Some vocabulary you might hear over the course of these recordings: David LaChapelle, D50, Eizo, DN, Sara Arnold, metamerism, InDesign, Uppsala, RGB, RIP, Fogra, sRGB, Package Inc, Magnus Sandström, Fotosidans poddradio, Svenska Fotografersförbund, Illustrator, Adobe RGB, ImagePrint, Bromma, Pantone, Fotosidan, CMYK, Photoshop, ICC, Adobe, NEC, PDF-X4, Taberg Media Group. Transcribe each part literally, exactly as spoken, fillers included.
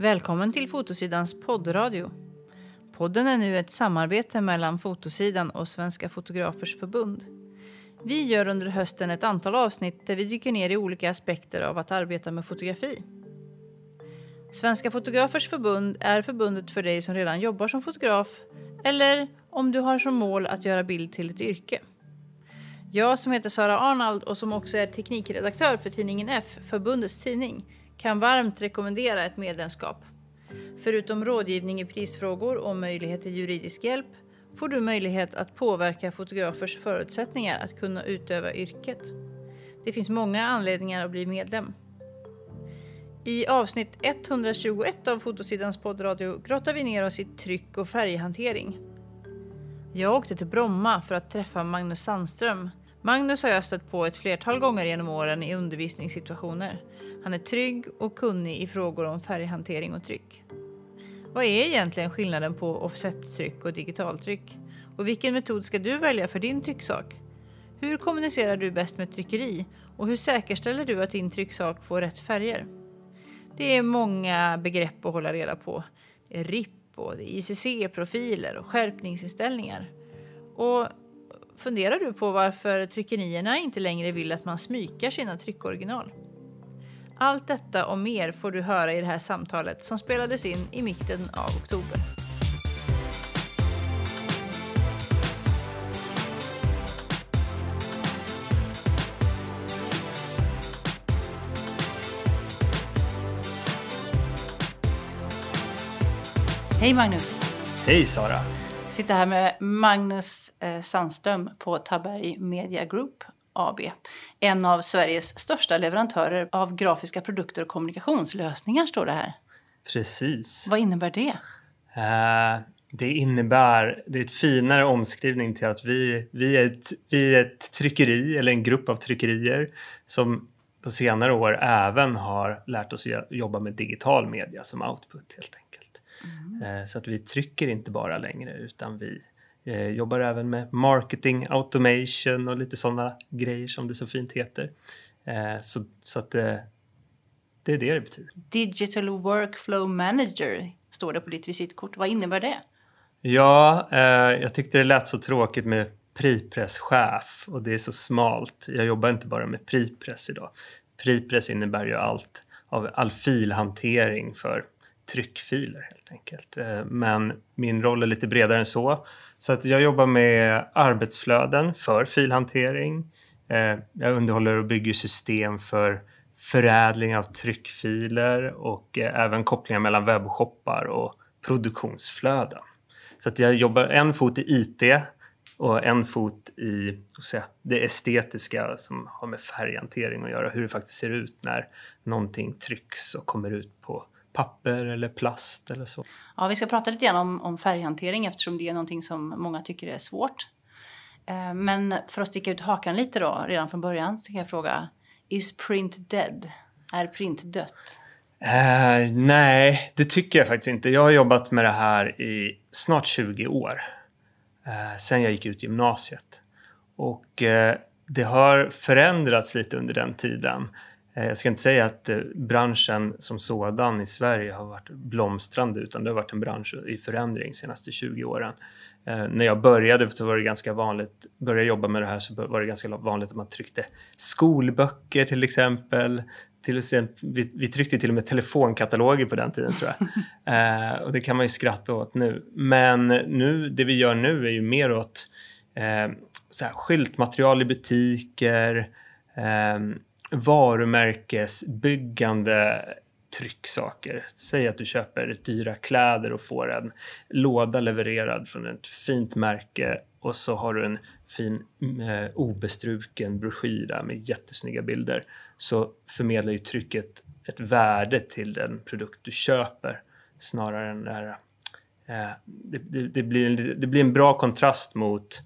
Välkommen till Fotosidans poddradio. Podden är nu ett samarbete mellan Fotosidan och Svenska Fotografersförbund. Vi gör under hösten ett antal avsnitt där vi dyker ner i olika aspekter av att arbeta med fotografi. Svenska Fotografersförbund är förbundet för dig som redan jobbar som fotograf eller om du har som mål att göra bild till ett yrke. Jag som heter Sara Arnold och som också är teknikredaktör för tidningen F, förbundets tidning, kan varmt rekommendera ett medlemskap. Förutom rådgivning i prisfrågor och möjlighet till juridisk hjälp får du möjlighet att påverka fotografers förutsättningar att kunna utöva yrket. Det finns många anledningar att bli medlem. I avsnitt etthundratjugoett av Fotosidans poddradio grottar vi ner oss i tryck- och färghantering. Jag åkte till Bromma för att träffa Magnus Sandström. Magnus har jag stött på ett flertal gånger genom åren i undervisningssituationer. Han är trygg och kunnig i frågor om färghantering och tryck. Vad är egentligen skillnaden på offsettryck och digitaltryck? Och vilken metod ska du välja för din trycksak? Hur kommunicerar du bäst med tryckeri? Och hur säkerställer du att din trycksak får rätt färger? Det är många begrepp att hålla reda på. Det är R I P och det är I C C-profiler och skärpningsinställningar. Och funderar du på varför tryckerierna inte längre vill att man smykar sina tryckoriginal? Allt detta och mer får du höra i det här samtalet som spelades in i mitten av oktober. Hej Magnus! Hej Sara! Jag sitter här med Magnus Sandström på Taberg Media Group A B. En av Sveriges största leverantörer av grafiska produkter och kommunikationslösningar står det här. Precis. Vad innebär det? Uh, det innebär, det är ett finare omskrivning till att vi, vi, är ett, vi är ett tryckeri eller en grupp av tryckerier som på senare år även har lärt oss att jobba med digital media som output helt enkelt. Mm. Uh, så att vi trycker inte bara längre utan vi jobbar även med marketing, automation och lite sådana grejer som det så fint heter. Så, så att det, det är det det betyder. Digital Workflow Manager står det på ditt visitkort. Vad innebär det? Ja, eh, jag tyckte det lät så tråkigt med pripresschef och det är så smalt. Jag jobbar inte bara med pripress idag. Pripress innebär ju allt av all filhantering för tryckfiler helt enkelt. Men min roll är lite bredare än så. Så att jag jobbar med arbetsflöden för filhantering. Jag underhåller och bygger system för förädling av tryckfiler och även kopplingar mellan webbshoppar och produktionsflöden. Så att jag jobbar en fot i I T och en fot i det estetiska som har med färghantering att göra. Hur det faktiskt ser ut när någonting trycks och kommer ut på papper eller plast eller så. Ja, vi ska prata lite grann om, om färghantering eftersom det är någonting som många tycker är svårt. Eh, men för att sticka ut hakan lite då, redan från början, så kan jag fråga, is print dead? Är print dött? Eh, nej, det tycker jag faktiskt inte. Jag har jobbat med det här i snart tjugo år. Eh, sen jag gick ut gymnasiet. Och eh, det har förändrats lite under den tiden. Jag ska inte säga att branschen som sådan i Sverige har varit blomstrande utan det har varit en bransch i förändring de senaste tjugo åren. Eh, när jag började så var det ganska vanligt, började jobba med det här så var det ganska vanligt att man tryckte skolböcker till exempel. Till exempel vi, vi tryckte till och med telefonkataloger på den tiden tror jag. Eh, och det kan man ju skratta åt nu. Men nu, det vi gör nu är ju mer åt eh, så här, skyltmaterial i butiker, eh, varumärkesbyggande trycksaker. Säg att du köper dyra kläder och får en låda levererad från ett fint märke och så har du en fin eh, obestruken broschyr där med jättesnygga bilder. Så förmedlar ju trycket ett värde till den produkt du köper snarare än där, eh, det, det, det, blir, det blir en bra kontrast mot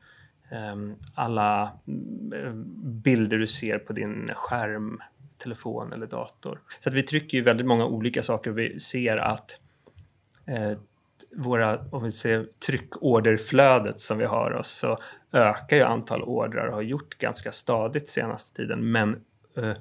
alla bilder du ser på din skärm, telefon eller dator. Så att vi trycker ju väldigt många olika saker. Vi ser att eh, våra, om vi ser tryckorderflödet som vi har oss, så ökar ju antal ordrar och har gjort ganska stadigt senaste tiden. Men eh,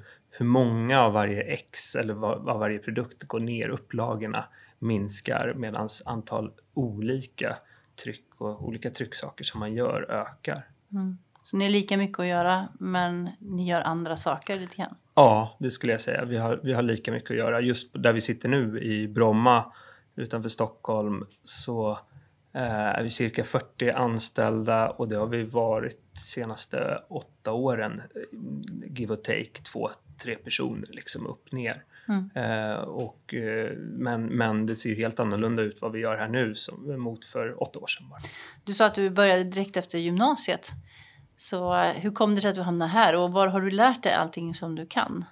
hur många av varje X eller av varje produkt går ner, upplagorna minskar medan antal olika tryck och olika trycksaker som man gör ökar. Mm. Så ni är lika mycket att göra, men ni gör andra saker lite grann? Ja, det skulle jag säga. Vi har, vi har lika mycket att göra. Just där vi sitter nu i Bromma utanför Stockholm så eh, är vi cirka fyrtio anställda och det har vi varit de senaste åtta åren. Give or take, två, tre personer liksom upp ner. Mm. Eh, och, eh, men, men det ser ju helt annorlunda ut vad vi gör här nu som, mot för åtta år sedan bara. Du sa att du började direkt efter gymnasiet. Så hur kom det sig att du hamnade här och var har du lärt dig allting som du kan?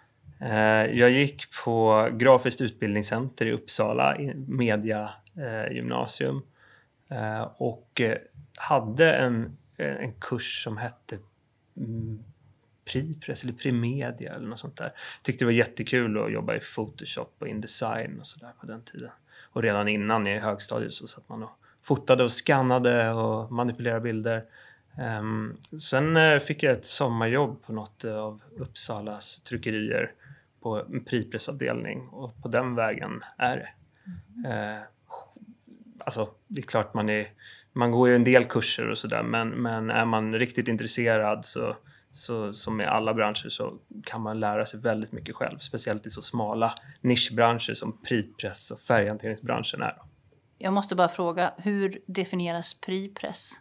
Jag gick på grafiskt utbildningscenter i Uppsala, media gymnasium. Och hade en, en kurs som hette Pripress eller Primedia eller något sånt där. Tyckte det var jättekul att jobba i Photoshop och InDesign och sådär på den tiden. Och redan innan i högstadiet så satt man och fotade och skannade och manipulerade bilder. Um, sen uh, fick jag ett sommarjobb på något uh, av Uppsalas tryckerier på en pripressavdelning och på den vägen är det. Mm. Uh, alltså det är klart man är, man går ju en del kurser och sådär, men, men är man riktigt intresserad så, så som i alla branscher så kan man lära sig väldigt mycket själv. Speciellt i så smala nischbranscher som pripress och färghanteringsbranschen är. Jag måste bara fråga, hur definieras pripress?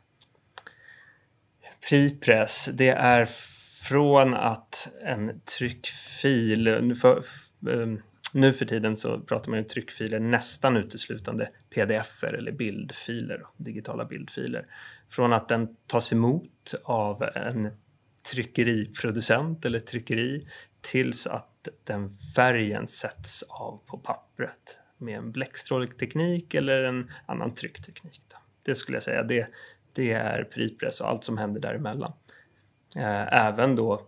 Pripress, det är från att en tryckfil, nu för, nu för tiden så pratar man ju om tryckfiler nästan uteslutande pdf-er eller bildfiler, digitala bildfiler. Från att den tas emot av en tryckeriproducent eller tryckeri tills att den färgen sätts av på pappret med en bläckstrålteknik eller en annan tryckteknik. Det skulle jag säga, det Det är pripress och allt som händer däremellan. Även då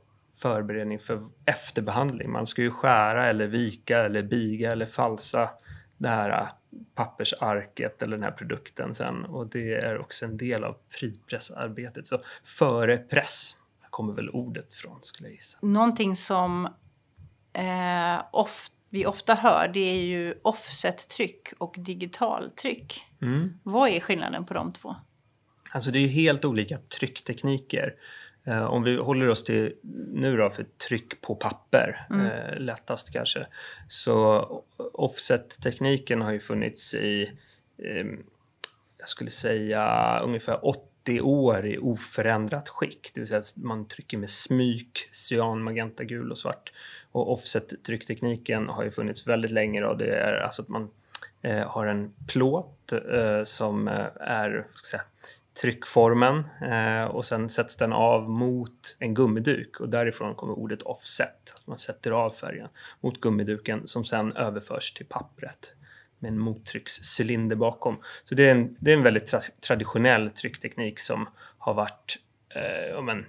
förberedning för efterbehandling. Man ska ju skära eller vika eller biga eller falsa det här pappersarket eller den här produkten sen. Och det är också en del av pripressarbetet. Så före press kommer väl ordet från, skulle jag gissa. Någonting som eh, ofta vi ofta hör, det är ju offset-tryck och digitaltryck. Mm. Vad är skillnaden på de två? Alltså det är ju helt olika trycktekniker. Eh, om vi håller oss till nu då för tryck på papper, mm. eh, lättast kanske. Så offset-tekniken har ju funnits i, eh, jag skulle säga ungefär åttio år i oförändrat skick. Det vill säga att man trycker med smyk, cyan, magenta, gul och svart. Och offset-trycktekniken har ju funnits väldigt länge då. Det är alltså att man eh, har en plåt eh, som är, vad ska jag säga, tryckformen eh, och sen sätts den av mot en gummiduk och därifrån kommer ordet offset, att man sätter av färgen mot gummiduken som sen överförs till pappret med en mottryckscylinder bakom. Så det är en, det är en väldigt tra- traditionell tryckteknik som har varit eh, om en,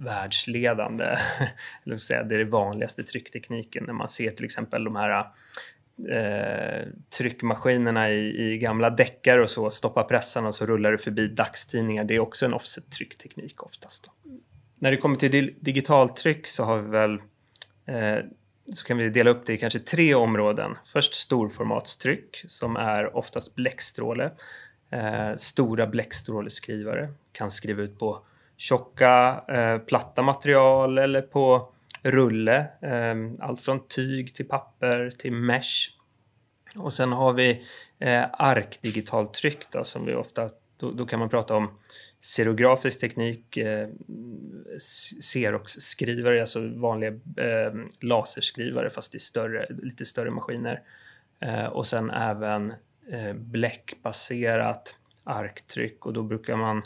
världsledande, eller så säga, det är det vanligaste trycktekniken när man ser till exempel de här Eh, tryckmaskinerna i, i gamla däckar och så, stoppa pressarna och så rullar det förbi dagstidningar. Det är också en offset-tryckteknik oftast då. När det kommer till di- digitaltryck så har vi väl eh, så kan vi dela upp det i kanske tre områden. Först storformatstryck som är oftast bläckstråle. Eh, stora bläckstråleskrivare kan skriva ut på tjocka, eh, platta material eller på rulle, eh, allt från tyg till papper till mesh. Och sen har vi eh, arkdigitaltryck då, som vi ofta, då, då kan man prata om serigrafisk teknik, eh, xerox-skrivare, alltså vanliga eh, laserskrivare fast i större, lite större maskiner. Eh, och sen även eh, bläckbaserat arktryck, och då brukar man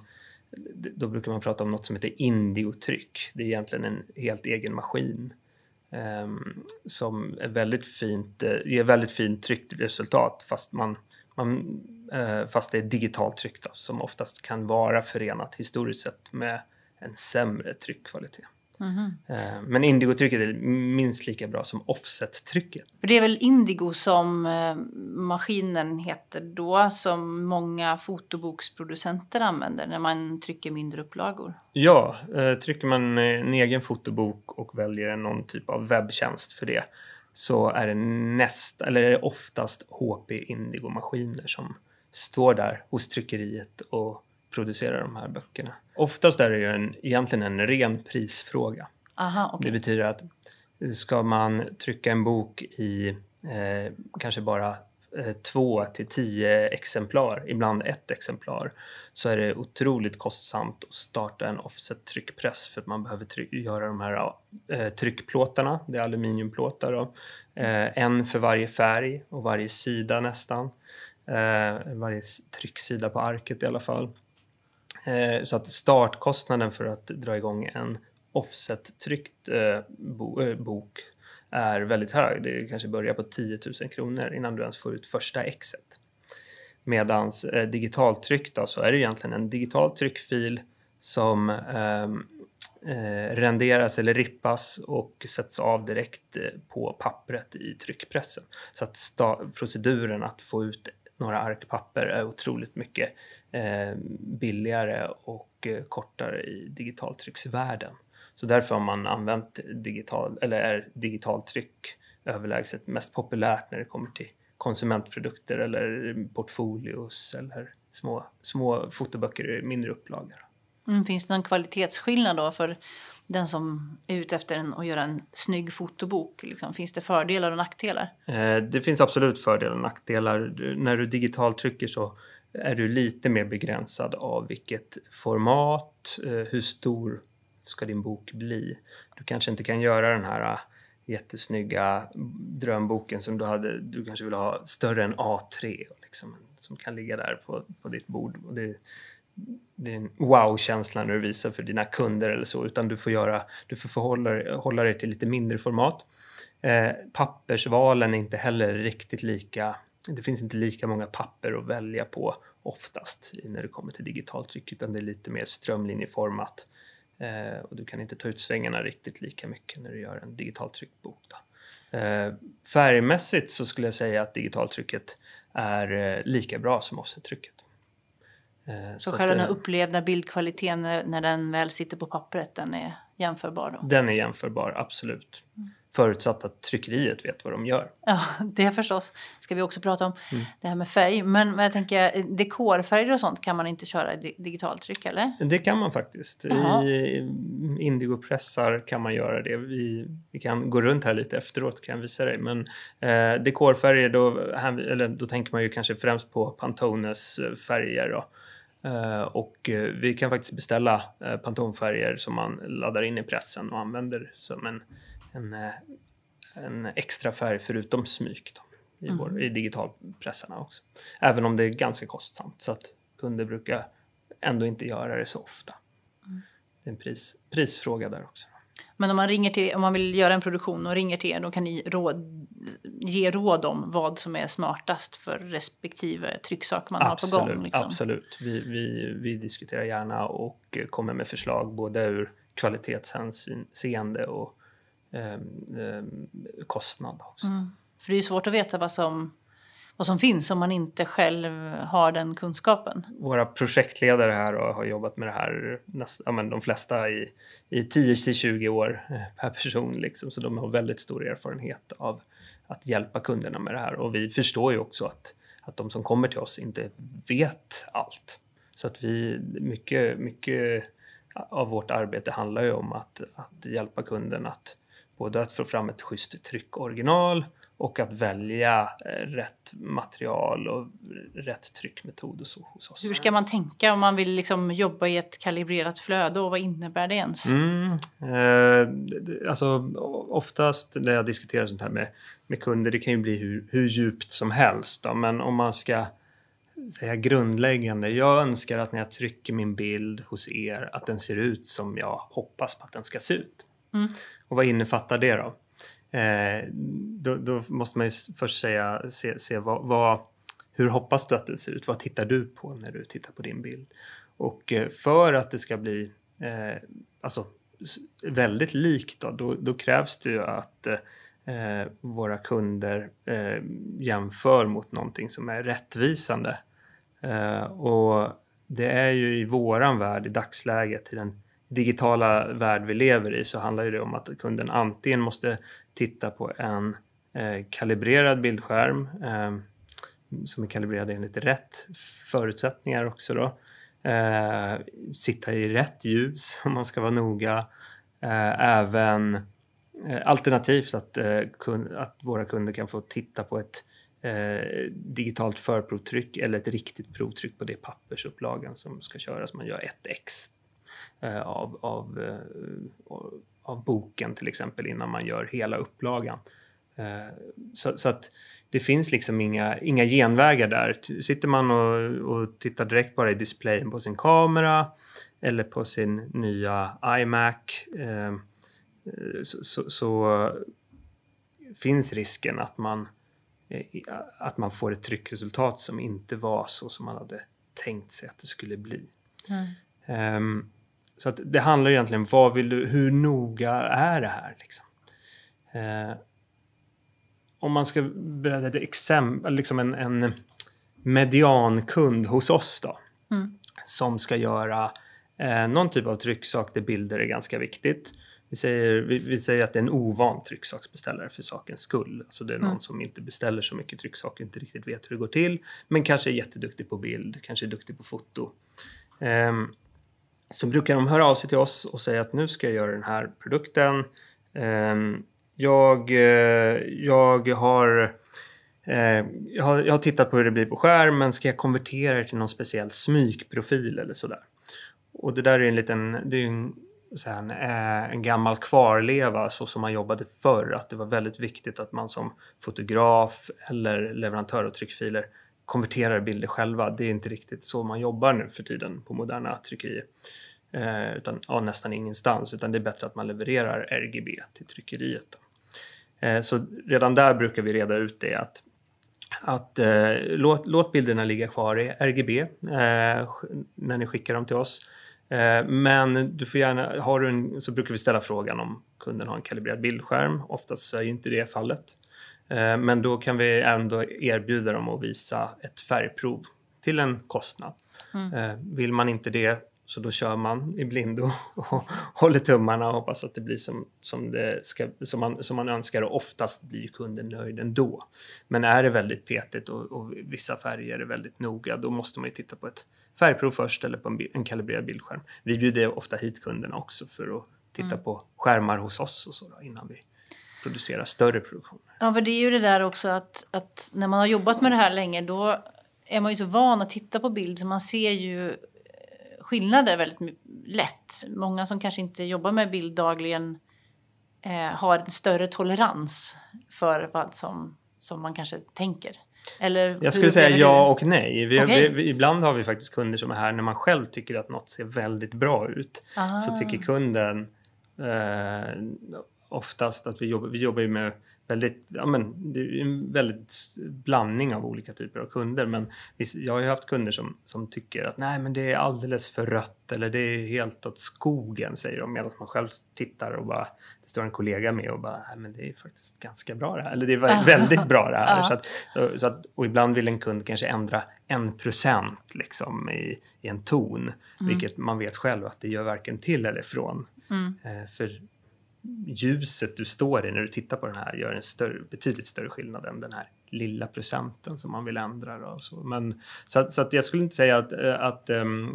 Då brukar man prata om något som heter indiotryck. Det är egentligen en helt egen maskin eh, som är väldigt fint, eh, ger väldigt fint tryckresultat fast, man, man, eh, fast det är digitalt tryck då, som oftast kan vara förenat historiskt sett med en sämre tryckkvalitet. Mm-hmm. Men indigotrycket är minst lika bra som offset-trycket. För det är väl indigo som maskinen heter då, som många fotoboksproducenter använder när man trycker mindre upplagor? Ja, trycker man en egen fotobok och väljer någon typ av webbtjänst för det, så är det näst, eller är det oftast H P Indigo-maskiner som står där hos tryckeriet och producerar de här böckerna. Oftast är det ju en, egentligen en ren prisfråga. Aha, okay. Det betyder att ska man trycka en bok i eh, kanske bara eh, två till tio exemplar, ibland ett exemplar, så är det otroligt kostsamt att starta en offset-tryckpress, för att man behöver try- göra de här eh, tryckplåtarna, det är aluminiumplåtar då, eh, en för varje färg och varje sida nästan, eh, varje trycksida på arket i alla fall. Så att startkostnaden för att dra igång en offset-tryckt bok är väldigt hög. Det kanske börjar på tio tusen kronor innan du ens får ut första exet. Medan digitalt tryck då, så är det egentligen en digital tryckfil som eh, renderas eller rippas och sätts av direkt på pappret i tryckpressen. Så att sta- proceduren att få ut några arkpapper är otroligt mycket eh, billigare och eh, kortare i digitaltrycksvärlden. Så därför har man använt digital, eller är digitaltryck överlägset mest populärt när det kommer till konsumentprodukter eller portfolios eller små, små fotoböcker i mindre upplagor. Mm, finns det någon kvalitetsskillnad då för den som är ute efter en, att göra en snygg fotobok? Liksom, finns det fördelar och nackdelar? Eh, det finns absolut fördelar och nackdelar. Du, när du digitalt trycker så är du lite mer begränsad av vilket format, eh, hur stor ska din bok bli. Du kanske inte kan göra den här äh, jättesnygga drömboken som du hade. Du kanske vill ha större än A tre liksom, som kan ligga där på, på ditt bord. Och det Det är en wow-känsla när du visar för dina kunder eller så, utan du får, göra, du får förhålla, hålla dig till lite mindre format. Eh, pappersvalen är inte heller riktigt lika, det finns inte lika många papper att välja på oftast när det kommer till digitalt tryck, utan det är lite mer strömlinjeformat eh, och du kan inte ta ut svängarna riktigt lika mycket när du gör en digital tryckbok då. Eh, färgmässigt så skulle jag säga att digitaltrycket är eh, lika bra som offset-trycket. Så, så själva den upplevda bildkvaliteten när den väl sitter på pappret, den är jämförbar då? Den är jämförbar, absolut. Mm. Förutsatt att tryckeriet vet vad de gör. Ja, det förstås. Ska vi också prata om mm. det här med färg. Men, men jag tänker, dekorfärger och sånt kan man inte köra i digitaltryck, eller? Det kan man faktiskt. Jaha. I indigopressar kan man göra det. Vi, vi kan gå runt här lite efteråt, kan jag visa dig. Men eh, dekorfärger, då, här, eller, då tänker man ju kanske främst på Pantones färger då. Uh, och uh, vi kan faktiskt beställa uh, Pantone-färger som man laddar in i pressen och använder som en, en, uh, en extra färg förutom smyk då, i, mm. vår, i digitalpressarna också. Även om det är ganska kostsamt, så att kunder brukar ändå inte göra det så ofta. Mm. Det är en pris, prisfråga där också. Men om man, ringer till, om man vill göra en produktion och ringer till er, då kan ni råd, ge råd om vad som är smartast för respektive trycksak man absolut, har på gång. Liksom. Absolut, vi, vi, vi diskuterar gärna och kommer med förslag både ur kvalitetshänseende och eh, kostnad också. Mm. För det är ju svårt att veta vad som... Vad som finns om man inte själv har den kunskapen. Våra projektledare här och har jobbat med det här näst, ja, men de flesta i, i tio till tjugo år per person. Liksom, så de har väldigt stor erfarenhet av att hjälpa kunderna med det här. Och vi förstår ju också att, att de som kommer till oss inte vet allt. Så att vi, mycket, mycket av vårt arbete handlar ju om att, att hjälpa kunden att både att få fram ett schysst tryckoriginal och att välja rätt material och rätt tryckmetod och så hos oss. Hur ska man tänka om man vill liksom jobba i ett kalibrerat flöde, och vad innebär det ens? Mm, eh, alltså oftast när jag diskuterar sånt här med, med kunder, det kan ju bli hur, hur djupt som helst då, men om man ska säga grundläggande, jag önskar att när jag trycker min bild hos er att den ser ut som jag hoppas på att den ska se ut. Mm. Och vad innefattar det då? Eh, då, då måste man ju först säga se, se vad, vad, hur hoppas du att det ser ut? Vad tittar du på när du tittar på din bild? Och för att det ska bli eh, alltså, väldigt likt då, då, då krävs det ju att eh, våra kunder eh, jämför mot någonting som är rättvisande. Eh, och det är ju i våran värld i dagsläget, i den digitala värld vi lever i, så handlar det om att kunden antingen måste titta på en eh, kalibrerad bildskärm eh, som är kalibrerad enligt rätt förutsättningar också då. Eh, sitta i rätt ljus om man ska vara noga. Eh, även eh, alternativt att, eh, kun, att våra kunder kan få titta på ett eh, digitalt förprovtryck eller ett riktigt provtryck på det pappersupplagan som ska köras. Man gör ett ex eh, av, av, eh, av boken till exempel innan man gör hela upplagan. Eh, så, så att det finns liksom inga, inga genvägar där. Sitter man och, och tittar direkt bara i displayen på sin kamera eller på sin nya iMac eh, så, så, så finns risken att man, eh, att man får ett tryckresultat som inte var så som man hade tänkt sig att det skulle bli. Mm. Eh, så att det handlar egentligen vad vill du, hur noga är det här liksom? Eh, Om man ska berätta ett exempel, liksom en, en mediankund hos oss då. Mm. Som ska göra eh, någon typ av trycksak där bilder är ganska viktigt. Vi säger, vi, vi säger att det är en ovan trycksaksbeställare för sakens skull. Alltså det är någon mm. som inte beställer så mycket trycksaker, inte riktigt vet hur det går till. Men kanske är jätteduktig på bild, kanske är duktig på foto. Eh, så brukar de höra av sig till oss och säga att nu ska jag göra den här produkten. Eh, Jag, jag, har, jag, har, jag har tittat på hur det blir på skärmen. Ska jag konvertera det till någon speciell smygprofil eller sådär? Och det där är en liten, det är en, så här, en, en gammal kvarleva så som man jobbade förr. Att det var väldigt viktigt att man som fotograf eller leverantör av tryckfiler konverterar bilder själva. Det är inte riktigt så man jobbar nu för tiden på moderna tryckerier. Eh, utan, ja, nästan ingenstans, utan det är bättre att man levererar R G B till tryckeriet då. Eh, så redan där brukar vi reda ut det att, att eh, låt, låt bilderna ligga kvar i R G B eh, när ni skickar dem till oss, eh, men du får gärna, har du en, så brukar vi ställa frågan om kunden har en kalibrerad bildskärm, oftast är ju inte det fallet, eh, men då kan vi ändå erbjuda dem att visa ett färgprov till en kostnad. Mm. eh, vill man inte det, så då kör man i blindo och håller tummarna och hoppas att det blir som, som, det ska, som, man, som man önskar. Och oftast blir kunden nöjd ändå. Men är det väldigt petigt och, och vissa färger är väldigt noga, då måste man ju titta på ett färgprov först eller på en, en kalibrerad bildskärm. Vi bjuder ofta hit kunderna också för att titta mm. på skärmar hos oss och så då, innan vi producerar större produktioner. Ja, för det är ju det där också att, att när man har jobbat med det här länge, då är man ju så van att titta på bild så man ser ju skillnader väldigt lätt. Många som kanske inte jobbar med bild dagligen eh, har en större tolerans för vad som, som man kanske tänker. Eller jag skulle säga ja och nej. Vi, okay. vi, vi, ibland har vi faktiskt kunder som är här när man själv tycker att något ser väldigt bra ut. Aha. Så tycker kunden eh, oftast att vi jobbar, vi jobbar ju med väldigt, ja men, det är en väldigt blandning av olika typer av kunder, men jag har ju haft kunder som, som tycker att nej men det är alldeles för rött eller det är helt åt skogen, säger de, medan man själv tittar och bara, det står en kollega med och bara nej men det är faktiskt ganska bra det här, eller det är väldigt bra det här. så att, så, så att, och ibland vill en kund kanske ändra en procent liksom i, i en ton, mm. vilket man vet själv att det gör varken till eller från, mm. eh, för ljuset du står i när du tittar på den här gör en större, betydligt större skillnad än den här lilla procenten som man vill ändra då, så. Men, så, att, så att jag skulle inte säga att, att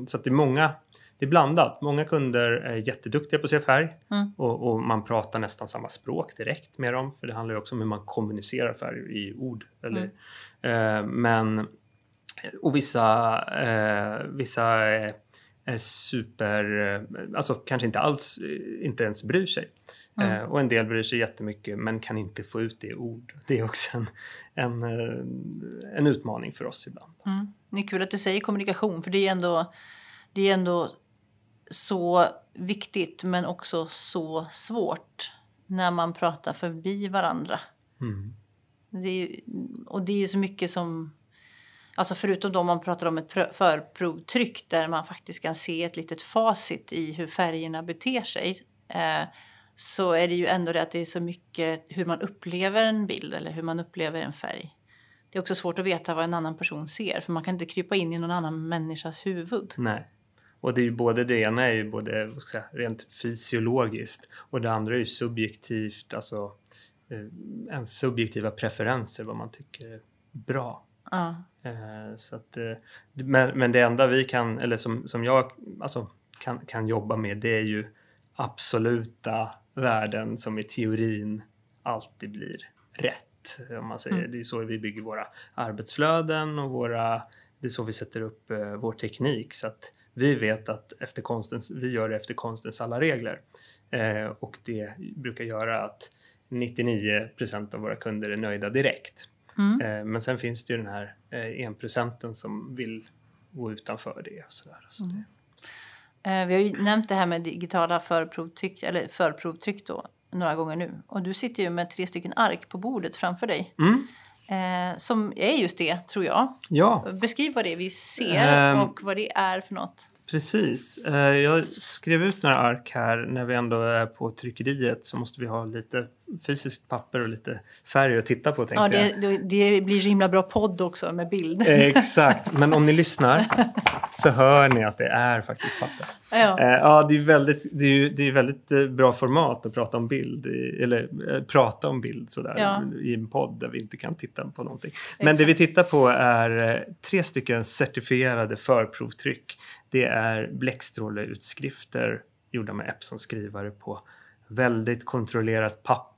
så att det är många, det är blandat, många kunder är jätteduktiga på att se färg, mm. och, och man pratar nästan samma språk direkt med dem, för det handlar ju också om hur man kommunicerar färg i ord eller, mm. eh, men och vissa eh, vissa eh, är super, alltså kanske inte alls, inte ens bryr sig. Mm. Eh, och en del bryr sig jättemycket men kan inte få ut det i ord. Det är också en, en, en utmaning för oss ibland. Mm. Det är kul att du säger kommunikation, för det är ändå, det är ändå så viktigt men också så svårt när man pratar förbi varandra. Mm. Det är, och det är så mycket som... Alltså förutom då man pratar om ett förprovtryck där man faktiskt kan se ett litet facit i hur färgerna beter sig, eh, så är det ju ändå det att det är så mycket hur man upplever en bild eller hur man upplever en färg. Det är också svårt att veta vad en annan person ser, för man kan inte krypa in i någon annan människas huvud. Nej. Och det är ju både, det ena är ju både, vad ska jag säga, rent fysiologiskt, och det andra är ju subjektivt, alltså eh, ens subjektiva preferenser, vad man tycker är bra. Ja. Eh, så att, eh, men, men det enda vi kan, eller som, som jag alltså, kan, kan jobba med, det är ju absoluta värden som i teorin alltid blir rätt. Om man säger. Mm. Det är ju så vi bygger våra arbetsflöden och våra, det är så vi sätter upp eh, vår teknik, så att vi vet att efter konstens, vi gör det efter konstens alla regler. Eh, och det brukar göra att nittionio procent av våra kunder är nöjda direkt. Mm. Eh, men sen finns det ju den här eh, en procenten som vill gå utanför det. Och sådär, och så mm. det. Eh, vi har ju nämnt det här med digitala förprovtryck, eller förprovtryck då, några gånger nu. Och du sitter ju med tre stycken ark på bordet framför dig. Mm. Eh, som är just det, tror jag. Ja. Beskriv vad det är vi ser eh, och vad det är för något. Precis. Eh, jag skrev ut några ark här. När vi ändå är på tryckeriet så måste vi ha lite fysiskt papper och lite färg att titta på, tänkte ja, det, jag. Det blir så himla bra podd också med bild. Eh, exakt. Men om ni lyssnar så hör ni att det är faktiskt papper. Ja, eh, ja det är väldigt, det är, det är väldigt bra format att prata om bild. Eller eh, prata om bild sådär, ja. I en podd där vi inte kan titta på någonting. Exakt. Men det vi tittar på är tre stycken certifierade förprovtryck. Det är bläckstråleutskrifter gjorda med Epson-skrivare på väldigt kontrollerat papper.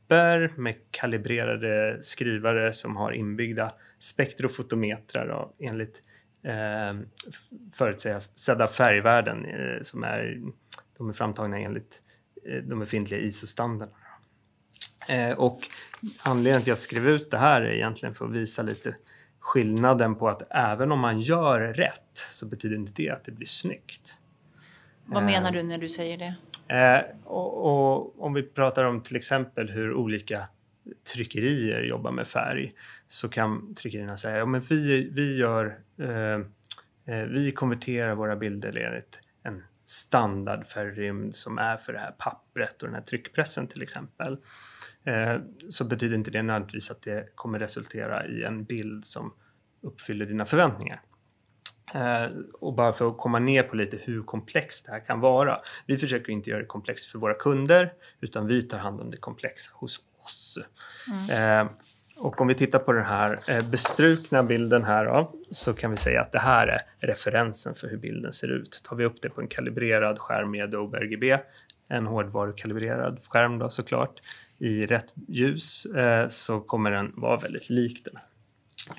Med kalibrerade skrivare som har inbyggda spektrofotometrar av enligt eh, förutsedda färgvärden eh, som är, de är framtagna enligt eh, de befintliga I S O-standarderna. Eh, och anledningen till att jag skrev ut det här är egentligen för att visa lite skillnaden på att även om man gör rätt så betyder inte det att det blir snyggt. Vad eh, menar du när du säger det? Eh, och, och om vi pratar om till exempel hur olika tryckerier jobbar med färg, så kan tryckerierna säga ja, men vi, vi, gör, eh, eh, vi konverterar våra bilder enligt en standardfärgrymd som är för det här pappret och den här tryckpressen till exempel. Eh, så betyder inte det nödvändigtvis att det kommer resultera i en bild som uppfyller dina förväntningar. Eh, och bara för att komma ner på lite hur komplext det här kan vara. Vi försöker inte göra det komplext för våra kunder, utan vi tar hand om det komplexa hos oss. Mm. Eh, och om vi tittar på den här eh, bestrukna bilden här då, så kan vi säga att det här är referensen för hur bilden ser ut. Tar vi upp det på en kalibrerad skärm med Adobe R G B, en hårdvarukalibrerad skärm då såklart, i rätt ljus eh, så kommer den vara väldigt lik den här.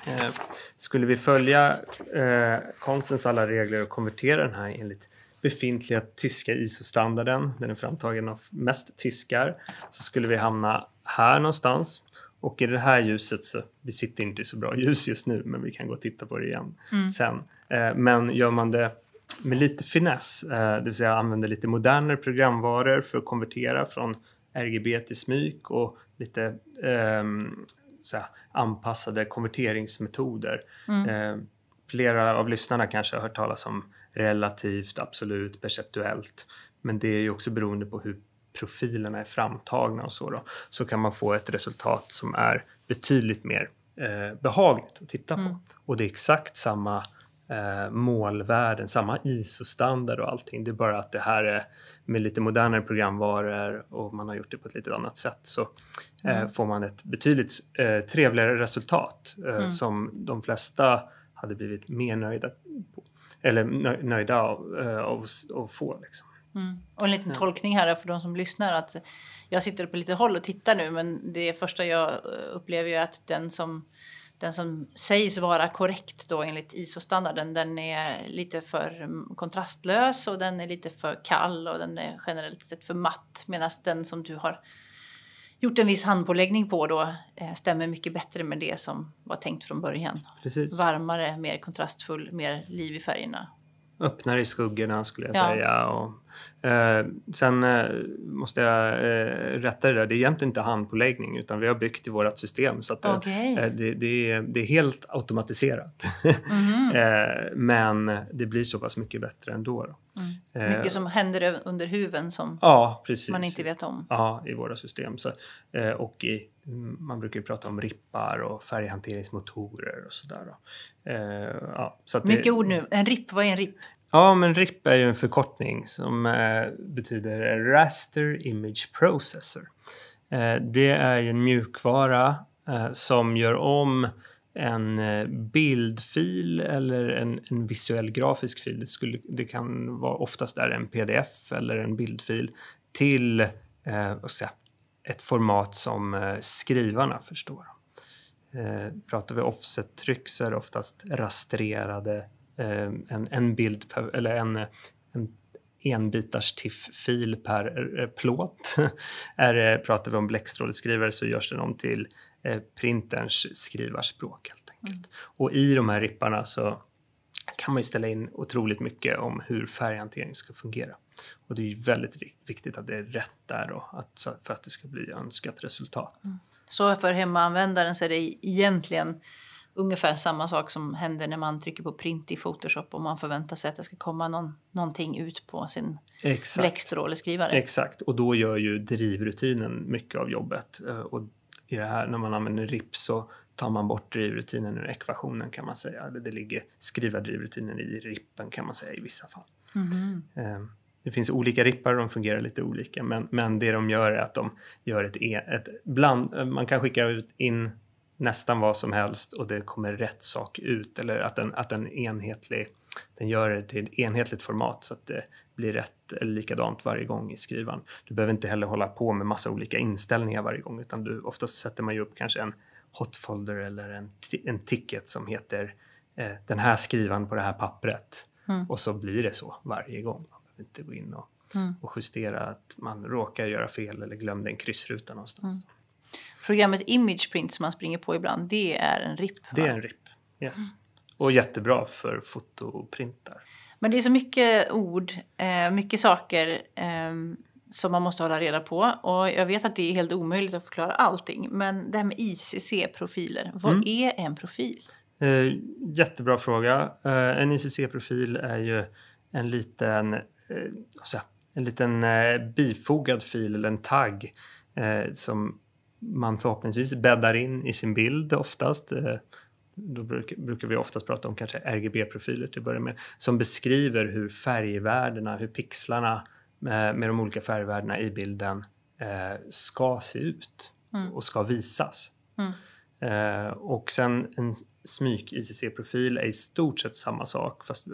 Eh, skulle vi följa eh, konstens alla regler och konvertera den här enligt befintliga tyska I S O-standarden, den är framtagen av mest tyskar, så skulle vi hamna här någonstans. Och i det här ljuset, så vi sitter inte i så bra ljus just nu, men vi kan gå och titta på det igen mm. sen. Eh, men gör man det med lite finess, eh, det vill säga använder lite modernare programvaror för att konvertera från R G B till smyk och lite eh, så här, anpassade konverteringsmetoder. Mm. Eh, flera av lyssnarna kanske har hört talas om relativt, absolut, perceptuellt. Men det är ju också beroende på hur profilerna är framtagna och så då. Så kan man få ett resultat som är betydligt mer eh, behagligt att titta på. Mm. Och det är exakt samma eh, målvärden, samma I S O-standard och allting. Det är bara att det här är med lite modernare programvaror och man har gjort det på ett lite annat sätt, så mm. eh, får man ett betydligt eh, trevligare resultat eh, mm. som de flesta hade blivit mer nöjda på, eller nö- nöjda av, eh, av, av få liksom. Mm. Och en liten ja. tolkning här för de som lyssnar, att jag sitter på lite håll och tittar nu, men det första jag upplever är att den som Den som sägs vara korrekt då enligt I S O-standarden, den är lite för kontrastlös och den är lite för kall och den är generellt sett för matt. Medan den som du har gjort en viss handpåläggning på då eh, stämmer mycket bättre med det som var tänkt från början. Precis. Varmare, mer kontrastfull, mer liv i färgerna. Öppnare i skuggorna skulle jag ja. säga. Och, eh, sen eh, måste jag eh, rätta det där. Det är egentligen inte handpåläggning, utan vi har byggt i vårt system. Så att det, okay. eh, det, det, är, det är helt automatiserat. Mm-hmm. eh, men det blir så pass mycket bättre ändå. Då. Mm. Mycket eh, som händer under huven som ja, man inte vet om. Ja, i våra system. Så, eh, och i, man brukar ju prata om rippar och färghanteringsmotorer och sådär. Eh, ja, så att mycket det, ord nu. En ripp, vad är en ripp? Ja, men RIP är ju en förkortning som eh, betyder Raster Image Processor. Eh, det är ju en mjukvara eh, som gör om en bildfil eller en, en visuell grafisk fil. Det, skulle, det kan vara oftast där en pdf eller en bildfil till eh, vad ska jag, ett format som eh, skrivarna förstår. Eh, pratar vi offset-tryck så är det oftast rastrerade eh, en, en bild per, eller en, en enbitars tiff-fil per eh, plåt. är, eh, pratar vi om bläckstråleskrivare så görs det om till printerns skrivarspråk helt enkelt. Mm. Och i de här ripparna så kan man ju ställa in otroligt mycket om hur färghantering ska fungera. Och det är ju väldigt viktigt att det är rätt där då, att, för att det ska bli önskat resultat. Mm. Så för hemmaanvändaren så är det egentligen ungefär samma sak som händer när man trycker på print i Photoshop och man förväntar sig att det ska komma någon, någonting ut på sin bläckstråleskrivare. Exakt, och då gör ju drivrutinen mycket av jobbet och i det här, när man använder RIP så tar man bort drivrutinen ur ekvationen kan man säga. Eller det ligger skriva drivrutinen i rippen kan man säga i vissa fall. Mm. Det finns olika rippar och de fungerar lite olika. Men, men det de gör är att de gör ett, ett bland, man kan skicka ut in nästan vad som helst och det kommer rätt sak ut. Eller att den, att den, enhetlig, den gör det till ett enhetligt format så att det blir rätt eller likadant varje gång i skrivan. Du behöver inte heller hålla på med massa olika inställningar varje gång utan du, oftast sätter man ju upp kanske en hotfolder eller en, t- en ticket som heter eh, den här skrivan på det här pappret. Mm. Och så blir det så varje gång. Man behöver inte gå in och, mm. och justera att man råkar göra fel eller glömde en kryssruta någonstans. Mm. Programmet ImagePrint som man springer på ibland, det är en RIP. Va? Det är en RIP, yes. Mm. Och jättebra för fotoprintar. Men det är så mycket ord, mycket saker som man måste hålla reda på. Och jag vet att det är helt omöjligt att förklara allting. Men det här med I C C-profiler, vad mm. är en profil? Jättebra fråga. En I C C-profil är ju en liten, en liten bifogad fil eller en tagg som man förhoppningsvis bäddar in i sin bild oftast. Då brukar, brukar vi oftast prata om kanske R G B-profiler till att börja med. Som beskriver hur färgvärdena, hur pixlarna med, med de olika färgvärdena i bilden eh, ska se ut mm. och ska visas. Mm. Eh, och sen en smyg-I C C-profil är i stort sett samma sak. Fast,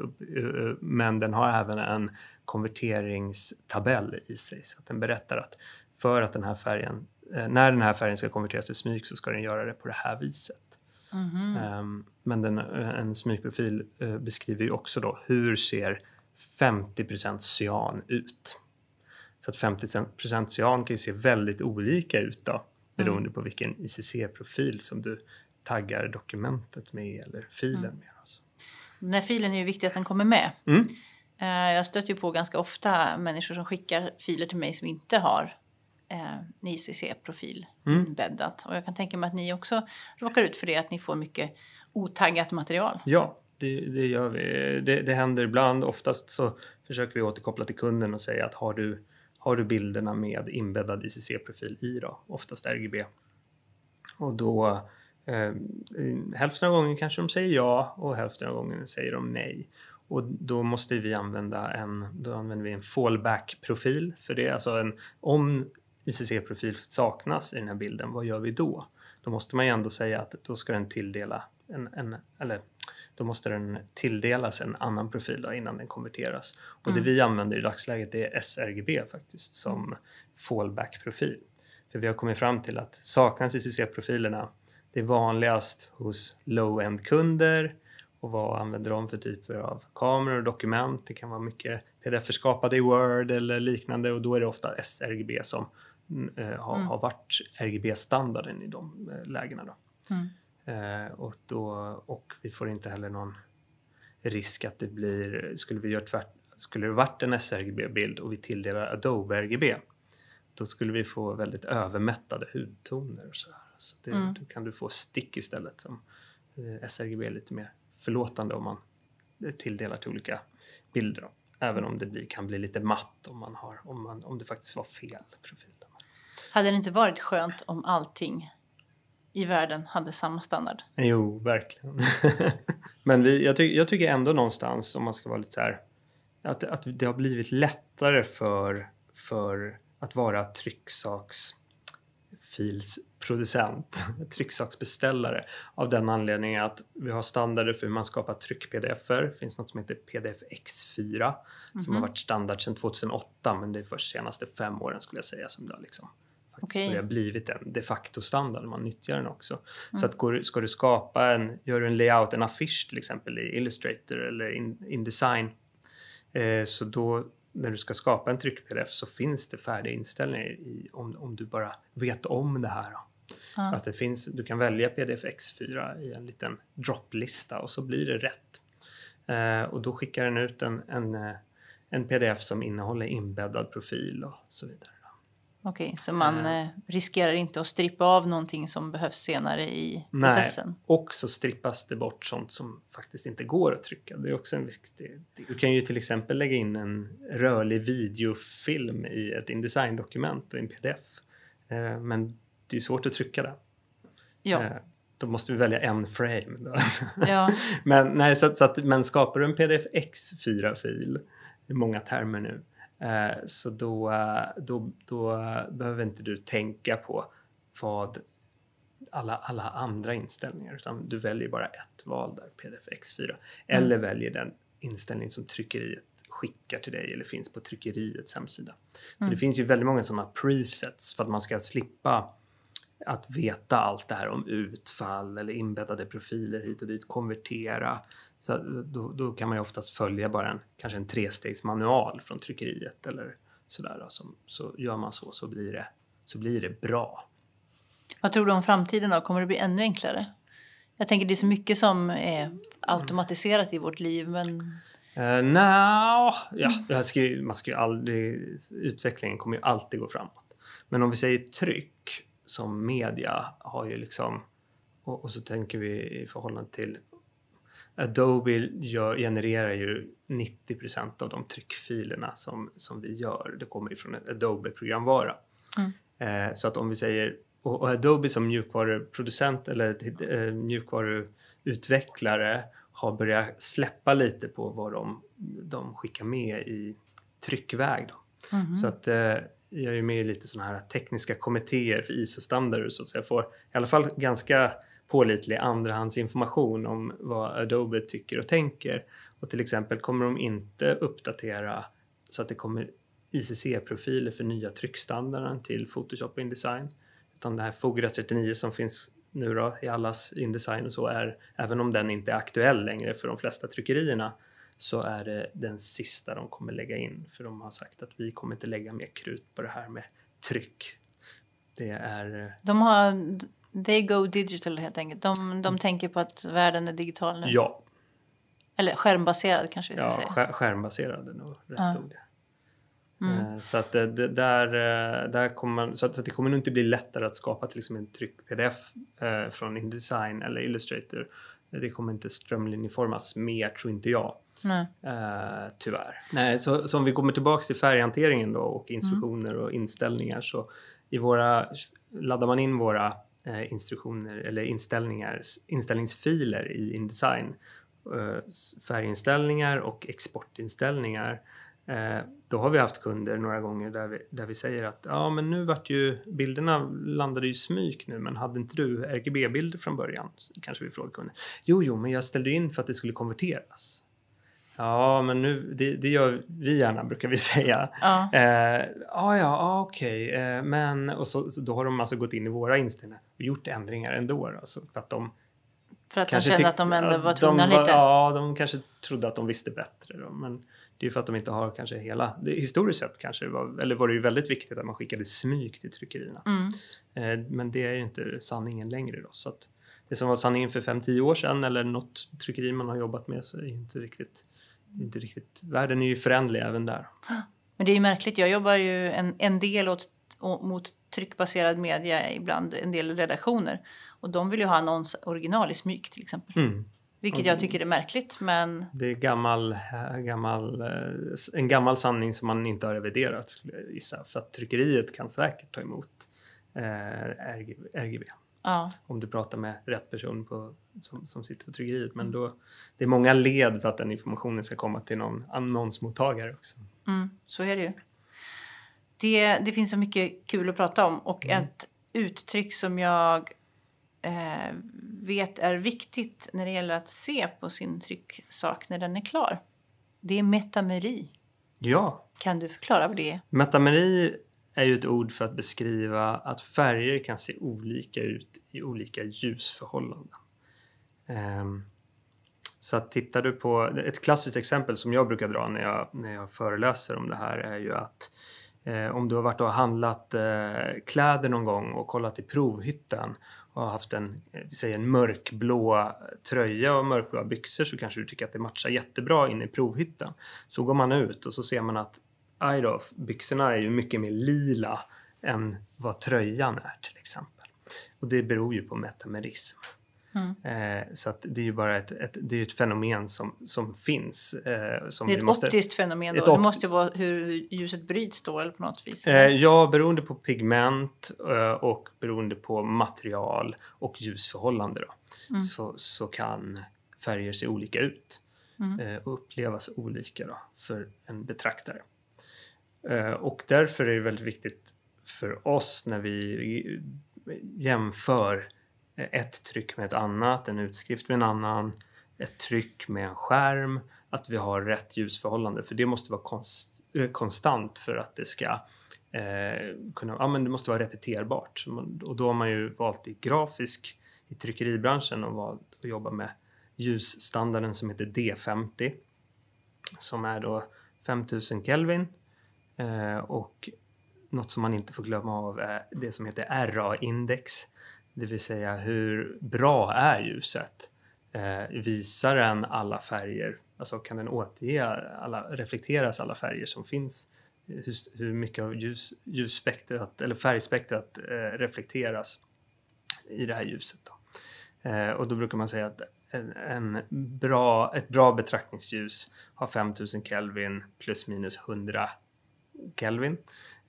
men den har även en konverteringstabell i sig. Så att den berättar att för att den här färgen, eh, när den här färgen ska konverteras till smyg så ska den göra det på det här viset. Mm-hmm. Um, men den, en smygprofil uh, beskriver ju också då hur ser femtio procent cyan ut. Så att femtio procent cyan kan ju se väldigt olika ut då, beroende mm. på vilken I C C-profil som du taggar dokumentet med eller filen mm. med. Alltså. Den här filen är ju viktig att den kommer med. Mm. Uh, jag stöter ju på ganska ofta människor som skickar filer till mig som inte har Eh, I C C-profil mm. inbäddat. Och jag kan tänka mig att ni också råkar ut för det, att ni får mycket otaggat material. Ja, det, det gör vi. Det, det händer ibland. Oftast så försöker vi återkoppla till kunden och säga att har du, har du bilderna med inbäddad I C C-profil i då? Oftast R G B. Och då eh, hälften av gången kanske de säger ja och hälften av gången säger de nej. Och då måste vi använda en, då använder vi en fallback-profil för det. Alltså en, om I C C-profil saknas i den här bilden, vad gör vi då? Då måste man ju ändå säga att då ska den tilldela en, en eller då måste den tilldelas en annan profil då, innan den konverteras. Och mm. det vi använder i dagsläget är sRGB faktiskt som fallback-profil. För vi har kommit fram till att saknas I C C-profilerna, det är vanligast hos low-end-kunder och vad använder de för typer av kameror och dokument. Det kan vara mycket pdf-skapade i Word eller liknande och då är det ofta sRGB som Eh, har, mm. har varit R G B-standarden i de eh, lägena då. Mm. Eh, och då. Och vi får inte heller någon risk att det blir, skulle vi göra tvärt, skulle det varit en sRGB-bild och vi tilldelar Adobe R G B, då skulle vi få väldigt övermättade hudtoner och så här. Så det, mm. då kan du få stick istället som eh, sRGB är lite mer förlåtande om man tilldelar till olika bilder då. Även om det blir, kan bli lite matt om, man har, om, man, om det faktiskt var fel profil. Hade det inte varit skönt om allting i världen hade samma standard? Jo, verkligen. Men vi, jag, ty- jag tycker ändå någonstans, om man ska vara lite så här, att, att det har blivit lättare för, för att vara trycksaksfilsproducent, trycksaksbeställare. Av den anledningen att vi har standarder för hur man skapar tryck-pdf-er. Det finns något som heter P D F X fyra mm-hmm. som har varit standard sedan tjugohundraåtta, men det är först senaste fem åren skulle jag säga som det har liksom... Okay. Det har blivit en de facto standard, man nyttjar den också. Mm. Så att går, ska du skapa en, gör du en layout, en affisch till exempel i Illustrator eller in, InDesign. Eh, så då när du ska skapa en tryck-pdf så finns det färdiga inställningar i, om, om du bara vet om det här. Mm. Att det finns, du kan välja P D F X fyra i en liten droplista och så blir det rätt. Eh, och då skickar den ut en, en, en pdf som innehåller inbäddad profil och så vidare. Okej, så man eh, riskerar inte att strippa av någonting som behövs senare i Nej, processen? Nej, och så strippas det bort sånt som faktiskt inte går att trycka. Det är också en viktig... Du kan ju till exempel lägga in en rörlig videofilm i ett InDesign-dokument och en pdf. Eh, men det är svårt att trycka det. Ja. Eh, då måste vi välja en frame. Då. Ja. men, nej, så att, så att, men skapar du en P D F X fyra-fil, i många termer nu, så då, då, då behöver inte du tänka på vad alla, alla andra inställningar, utan du väljer bara ett val där, P D F X fyra. Mm. Eller väljer den inställning som tryckeriet skickar till dig eller finns på tryckeriets hemsida. Mm. För det finns ju väldigt många sådana presets för att man ska slippa att veta allt det här om utfall eller inbäddade profiler hit och dit, konvertera. Så då, då kan man ju oftast följa bara en, kanske en trestegsmanual från tryckeriet eller sådär. Så, så gör man så, så blir det, så blir det bra. Vad tror du om framtiden då? Kommer det bli ännu enklare? Jag tänker det är så mycket som är automatiserat i vårt liv, men... Uh, Nja, ja, man ska ju aldrig, utvecklingen kommer ju alltid gå framåt. Men om vi säger tryck som media har ju liksom, och, och så tänker vi i förhållande till... Adobe gör, genererar ju nittio procent av de tryckfilerna som, som vi gör. Det kommer ifrån ett Adobe-programvara. Mm. Eh, så att om vi säger... Och, och Adobe som mjukvaruproducent eller eh, mjukvaruutvecklare har börjat släppa lite på vad de, de skickar med i tryckväg. Då. Mm. Så att... Eh, jag är ju med i lite sådana här tekniska kommittéer för I S O-standarder. Så, så jag får i alla fall ganska... pålitlig andrahandsinformation om vad Adobe tycker och tänker. Och till exempel kommer de inte uppdatera så att det kommer I C C-profiler för nya tryckstandarden till Photoshop och InDesign. Utan det här Fogra trettionio som finns nu då i allas InDesign och så är, även om den inte är aktuell längre för de flesta tryckerierna, så är det den sista de kommer lägga in. För de har sagt att vi kommer inte lägga mer krut på det här med tryck. Det är... De har... They go digital helt enkelt. De, de tänker på att världen är digital nu. Ja. Eller skärmbaserad kanske vi ska ja, säga. Ja, skärmbaserad är nog rätt ja. ord. Mm. Så att det, där, där kommer, så att det kommer nog inte bli lättare att skapa till exempel en tryck-pdf från InDesign eller Illustrator. Det kommer inte strömlinjeformas mer, tror inte jag. Nej. Uh, tyvärr. Nej, så, så om vi kommer tillbaka till färghanteringen då, och instruktioner mm. och inställningar, så i våra, laddar man in våra instruktioner eller inställningar, inställningsfiler i InDesign, färginställningar och exportinställningar, då har vi haft kunder några gånger där vi, där vi säger att ja, men nu vart ju bilderna landade ju smyk nu, men hade inte du R G B-bilder från början? Kanske vi frågar kunden. Jo, jo, men jag ställde in för att det skulle konverteras. Ja, men nu, det, det gör vi gärna, brukar vi säga. Ja, eh, ah, ja, ah, okej. Okay. Eh, men, och så, så då har de alltså gått in i våra inställningar och gjort ändringar ändå. Alltså, för att de, för att de kände tyck- att de ändå var tvungna lite? Var, ja, de kanske trodde att de visste bättre. Då, men det är ju för att de inte har kanske hela... Det, historiskt sett kanske det var, eller var det ju väldigt viktigt att man skickade smyg till tryckerierna. Mm. Eh, men det är ju inte sanningen längre då. Så att det som var sanningen för fem till tio år sedan eller något tryckeri man har jobbat med, så är inte riktigt... Inte riktigt. Världen är ju förändlig även där. Men det är ju märkligt. Jag jobbar ju en, en del åt, å, mot tryckbaserad media ibland, en del redaktioner. Och de vill ju ha annons original i smyk till exempel. Mm. Vilket jag tycker är märkligt, men... Det är gammal, gammal, en gammal sanning som man inte har reviderat, skulle jag gissa. För att tryckeriet kan säkert ta emot eh, R G B. Ja. Om du pratar med rätt person på, som, som sitter på tryckeriet. Men då, det är många led för att den informationen ska komma till någon annonsmottagare också. Mm, så är det ju. Det, det finns så mycket kul att prata om. Och mm. ett uttryck som jag... Eh, vet är viktigt när det gäller att se på sin trycksak när den är klar. Det är metameri. Ja. Kan du förklara vad det är? Metameri är ju ett ord för att beskriva att färger kan se olika ut i olika ljusförhållanden. Um, så att tittar du på... Ett klassiskt exempel som jag brukar dra när jag, när jag föreläser om det här är ju att eh, om du har varit och handlat eh, kläder någon gång och kollat i provhyttan och har haft en, säg en mörkblå tröja och mörkblå byxor, så kanske du tycker att det matchar jättebra in i provhyttan. Så går man ut och så ser man att aj då, byxorna är ju mycket mer lila än vad tröjan är till exempel. Och det beror ju på metamerism. Mm. Eh, så att det är ju bara ett, ett, det är ett fenomen som, som finns. Eh, som det är ett vi måste, optiskt fenomen då? Ett op- det måste vara hur ljuset bryts då eller på något vis? Eh, ja, beroende på pigment eh, och beroende på material och ljusförhållande då. Mm. Så, så kan färger se olika ut mm. eh, och upplevas olika då för en betraktare. Eh, och därför är det väldigt viktigt för oss när vi jämför ett tryck med ett annat, en utskrift med en annan, ett tryck med en skärm, att vi har rätt ljusförhållande. För det måste vara konst, konstant för att det ska eh, kunna, ja men det måste vara repeterbart. Och då har man ju valt i grafisk, i tryckeribranschen och valt att jobba med ljusstandarden som heter D femtio. Som är då femtusen Kelvin eh, och något som man inte får glömma av är det som heter R A-index. Det vill säga hur bra är ljuset? Eh, visar den alla färger? Alltså kan den återge alla, reflekteras alla färger som finns? Hur, hur mycket av ljus, ljusspektrat eller färgspektrat eh, reflekteras i det här ljuset då? Eh, och då brukar man säga att en, en bra, ett bra betraktningsljus har femtusen Kelvin plus minus hundra Kelvin.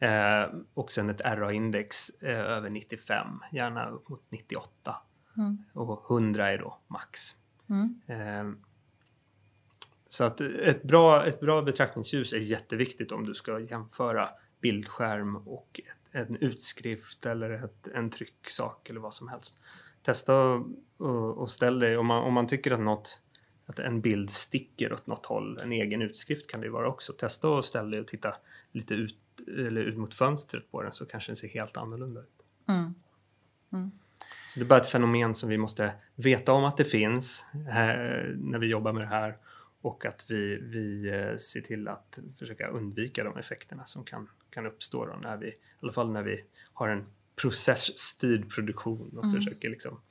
Eh, och sen ett R A-index eh, över nittiofem, gärna upp mot nittioåtta. Mm. Och hundra är då max. Mm. Eh, så att ett bra, ett bra betraktningsljus är jätteviktigt om du ska jämföra bildskärm och ett, en utskrift eller ett, en trycksak eller vad som helst. Testa och, och ställ dig, om man, om man tycker att något... Att en bild sticker åt något håll, en egen utskrift kan det ju vara också. Testa och ställ dig och titta lite ut, eller ut mot fönstret på den, så kanske den ser helt annorlunda ut. Mm. Mm. Så det är bara ett fenomen som vi måste veta om att det finns här, när vi jobbar med det här. Och att vi, vi ser till att försöka undvika de effekterna som kan, kan uppstå. Då när vi, i alla fall när vi har en processstyrd produktion och mm. försöker liksom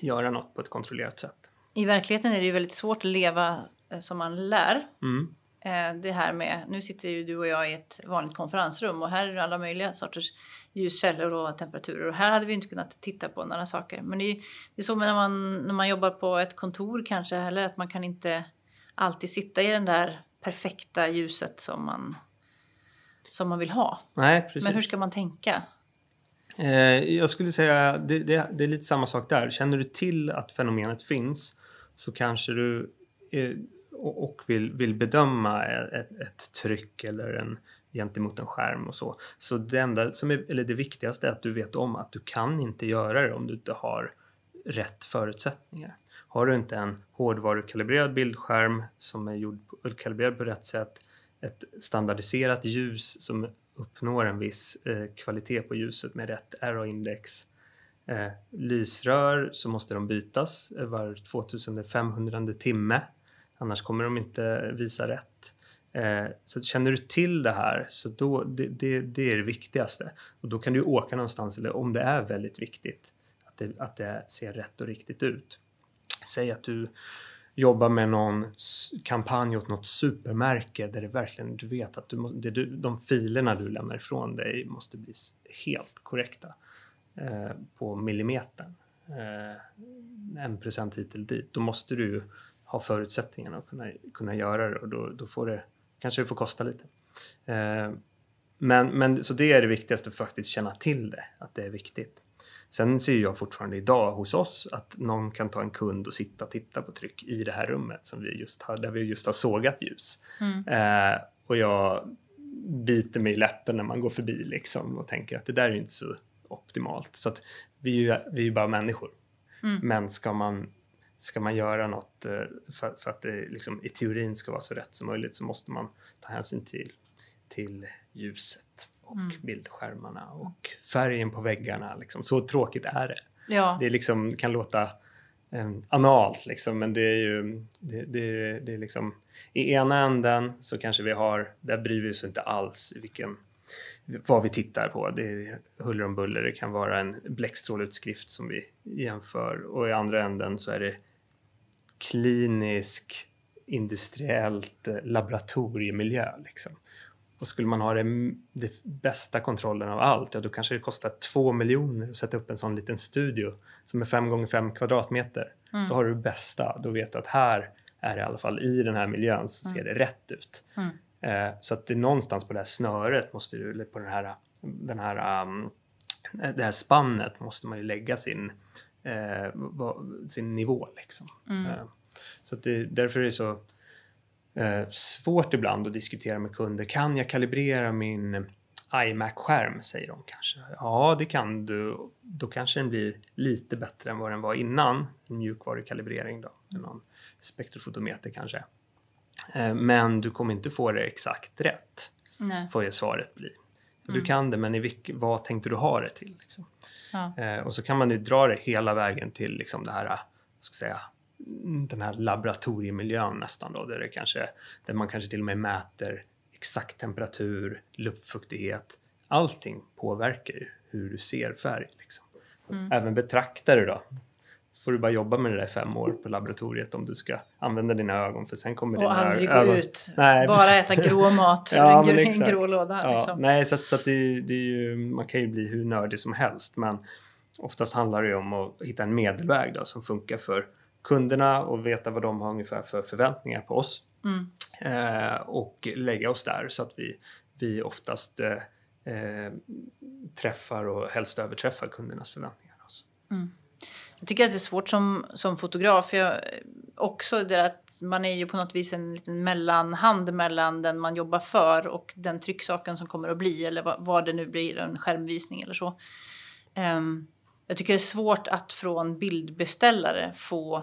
göra något på ett kontrollerat sätt. I verkligheten är det ju väldigt svårt att leva som man lär. Mm. Det här med, nu sitter ju du och jag i ett vanligt konferensrum och här är alla möjliga sorters ljuskällor och temperaturer. Och här hade vi inte kunnat titta på några saker. Men det är, det är så när man, när man jobbar på ett kontor kanske, eller att man kan inte alltid sitta i den där perfekta ljuset som man, som man vill ha. Nej, precis. Men hur ska man tänka? Jag skulle säga, det, det, det är lite samma sak där. Känner du till att fenomenet finns så kanske du eh, och vill, vill bedöma ett, ett tryck eller en, gentemot en skärm och så. Så det, enda som är, eller det viktigaste är att du vet om att du kan inte göra det om du inte har rätt förutsättningar. Har du inte en hårdvarukalibrerad bildskärm som är gjord på, kalibrerad på rätt sätt, ett standardiserat ljus som uppnår en viss eh, kvalitet på ljuset med rätt R A-index. Eh, lysrör så måste de bytas var tvåtusenfemhundra timme. Annars kommer de inte visa rätt. Eh, så känner du till det här så då, det, det, det är det viktigaste. Och då kan du åka någonstans, eller om det är väldigt viktigt att det, att det ser rätt och riktigt ut. Säg att du jobba med någon kampanj åt något supermärke där det verkligen, du vet att du måste, du, de filerna du lämnar ifrån dig måste bli helt korrekta eh, på millimetern. en procent hit eller dit, då måste du ha förutsättningarna att kunna, kunna göra det, och då, då får det, kanske det får kosta lite. Eh, men, men så det är det viktigaste, att faktiskt känna till det, att det är viktigt. Sen ser jag fortfarande idag hos oss att någon kan ta en kund och sitta och titta på tryck i det här rummet som vi just har, där vi just har sågat ljus. Mm. Eh, och jag biter mig i läppen när man går förbi liksom och tänker att det där är inte så optimalt. Så att vi är ju, vi är ju bara människor. Mm. Men ska man, ska man göra något för, för att det liksom, i teorin ska vara så rätt som möjligt, så måste man ta hänsyn till, till ljuset och mm. bildskärmarna och färgen på väggarna. Liksom. Så tråkigt är det. Ja. Det liksom, kan låta eh, analt, liksom, men det är ju det, det, det är liksom, i ena änden så kanske vi har, där bryr vi oss inte alls vilken, vad vi tittar på. Det är huller om buller. Det kan vara en bläckstrålutskrift som vi jämför. Och i andra änden så är det klinisk, industriellt laboratoriemiljö. Liksom. Och skulle man ha det, det bästa kontrollen av allt, ja, då kanske det kostar två miljoner att sätta upp en sån liten studio som är fem gånger fem kvadratmeter. Mm. Då har du det bästa. Då vet du att här är det i alla fall i den här miljön så ser mm. det rätt ut. Mm. Så att det någonstans på det här snöret måste du, eller på den här, den här, det här spannet måste man ju lägga sin, sin nivå liksom. Mm. Så att det, därför är det så svårt ibland att diskutera med kunder. Kan jag kalibrera min iMac-skärm, säger de kanske. Ja, det kan du. Då kanske den blir lite bättre än vad den var innan. En mjukvarukalibrering då. Någon spektrofotometer kanske. Men du kommer inte få det exakt rätt. Nej. Får ju svaret bli. Du mm. kan det, men i vilk- vad tänkte du ha det till? Liksom? Ja. Eh, och så kan man ju dra det hela vägen till liksom det här, ska säga, den här laboratoriemiljön nästan. Då, där, det kanske, där man kanske till och med mäter exakt temperatur, luftfuktighet. Allting påverkar ju hur du ser färg. Liksom. Mm. Även betraktare då. Får du bara jobba med det där i fem år på laboratoriet om du ska använda dina ögon. För sen kommer och aldrig ögon... gå ut. Nej, bara precis. Äta grå mat. ja, en, gr- en grå låda. Ja, liksom. Nej, så, så att det, det är ju, man kan ju bli hur nördig som helst. Men oftast handlar det ju om att hitta en medelväg då, som funkar för kunderna. Och veta vad de har ungefär för förväntningar på oss. Mm. Eh, och lägga oss där så att vi, vi oftast eh, eh, träffar och helst överträffar kundernas förväntningar. Alltså. Mm. Jag tycker att det är svårt som, som fotograf jag, också det att man är ju på något vis en liten mellanhand mellan den man jobbar för och den trycksaken som kommer att bli, eller vad, vad det nu blir, en skärmvisning eller så. Um, jag tycker det är svårt att från bildbeställare få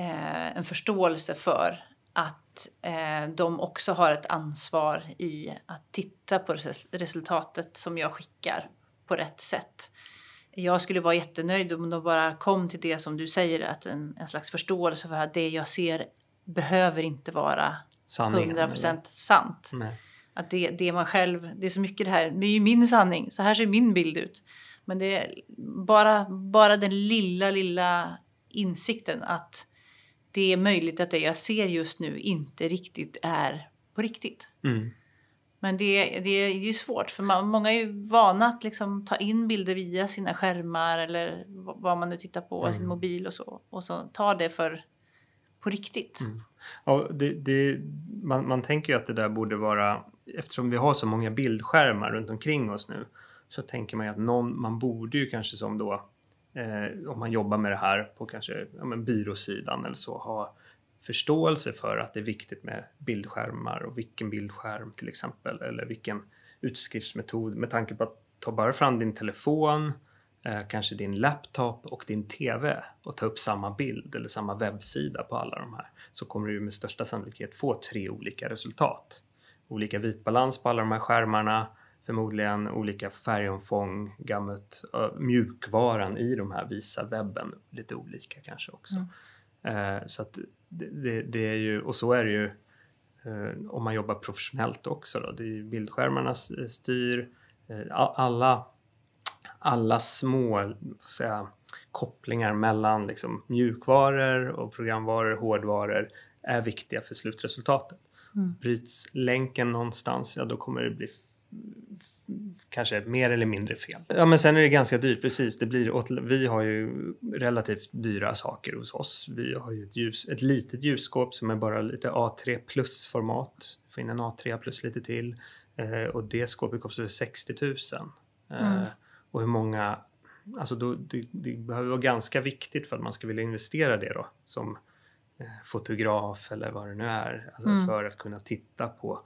uh, en förståelse för att uh, de också har ett ansvar i att titta på res- resultatet som jag skickar på rätt sätt. Jag skulle vara jättenöjd om de bara kom till det som du säger, att en, en slags förståelse för att det jag ser behöver inte vara sanningen, hundra procent eller? Sant. Nej. Att det, det man själv, det är så mycket det här, det är ju min sanning, så här ser min bild ut. Men det är bara, bara den lilla, lilla insikten att det är möjligt att det jag ser just nu inte riktigt är på riktigt. Mm. Men det, det är ju svårt, för man, många är ju vana att liksom ta in bilder via sina skärmar eller vad man nu tittar på, mm. sin mobil och så. Och så tar det för på riktigt. Mm. Ja, det, det, man, man tänker ju att det där borde vara, eftersom vi har så många bildskärmar runt omkring oss nu, så tänker man ju att någon, man borde ju kanske som då, eh, om man jobbar med det här på kanske ja, men byråsidan eller så, ha förståelse för att det är viktigt med bildskärmar och vilken bildskärm till exempel, eller vilken utskriftsmetod, med tanke på att ta bara fram din telefon, eh, kanske din laptop och din tv och ta upp samma bild eller samma webbsida på alla de här, så kommer du med största sannolikhet få tre olika resultat. Olika vitbalans på alla de här skärmarna, förmodligen olika färgomfång, gammut, ö, mjukvaran i de här visa webben lite olika kanske också. Mm. Så att det, det, det är ju, och så är det ju om man jobbar professionellt också då. Det är ju bildskärmarna styr, alla, alla små så här, kopplingar mellan liksom, mjukvaror och programvaror, hårdvaror är viktiga för slutresultatet. Mm. Bryts länken någonstans, ja då kommer det bli kanske mer eller mindre fel. Ja, men sen är det ganska dyrt, precis. Det blir åt, vi har ju relativt dyra saker hos oss. Vi har ju ett, ljus, ett litet ljusskåp som är bara lite A tre plus-format. Du får in en A tre plus lite till. Eh, och det skåpet kostar sextio tusen. Eh, mm. Och hur många... Alltså då, det, det behöver vara ganska viktigt för att man ska vilja investera det då. Som eh, fotograf eller vad det nu är. Alltså mm. För att kunna titta på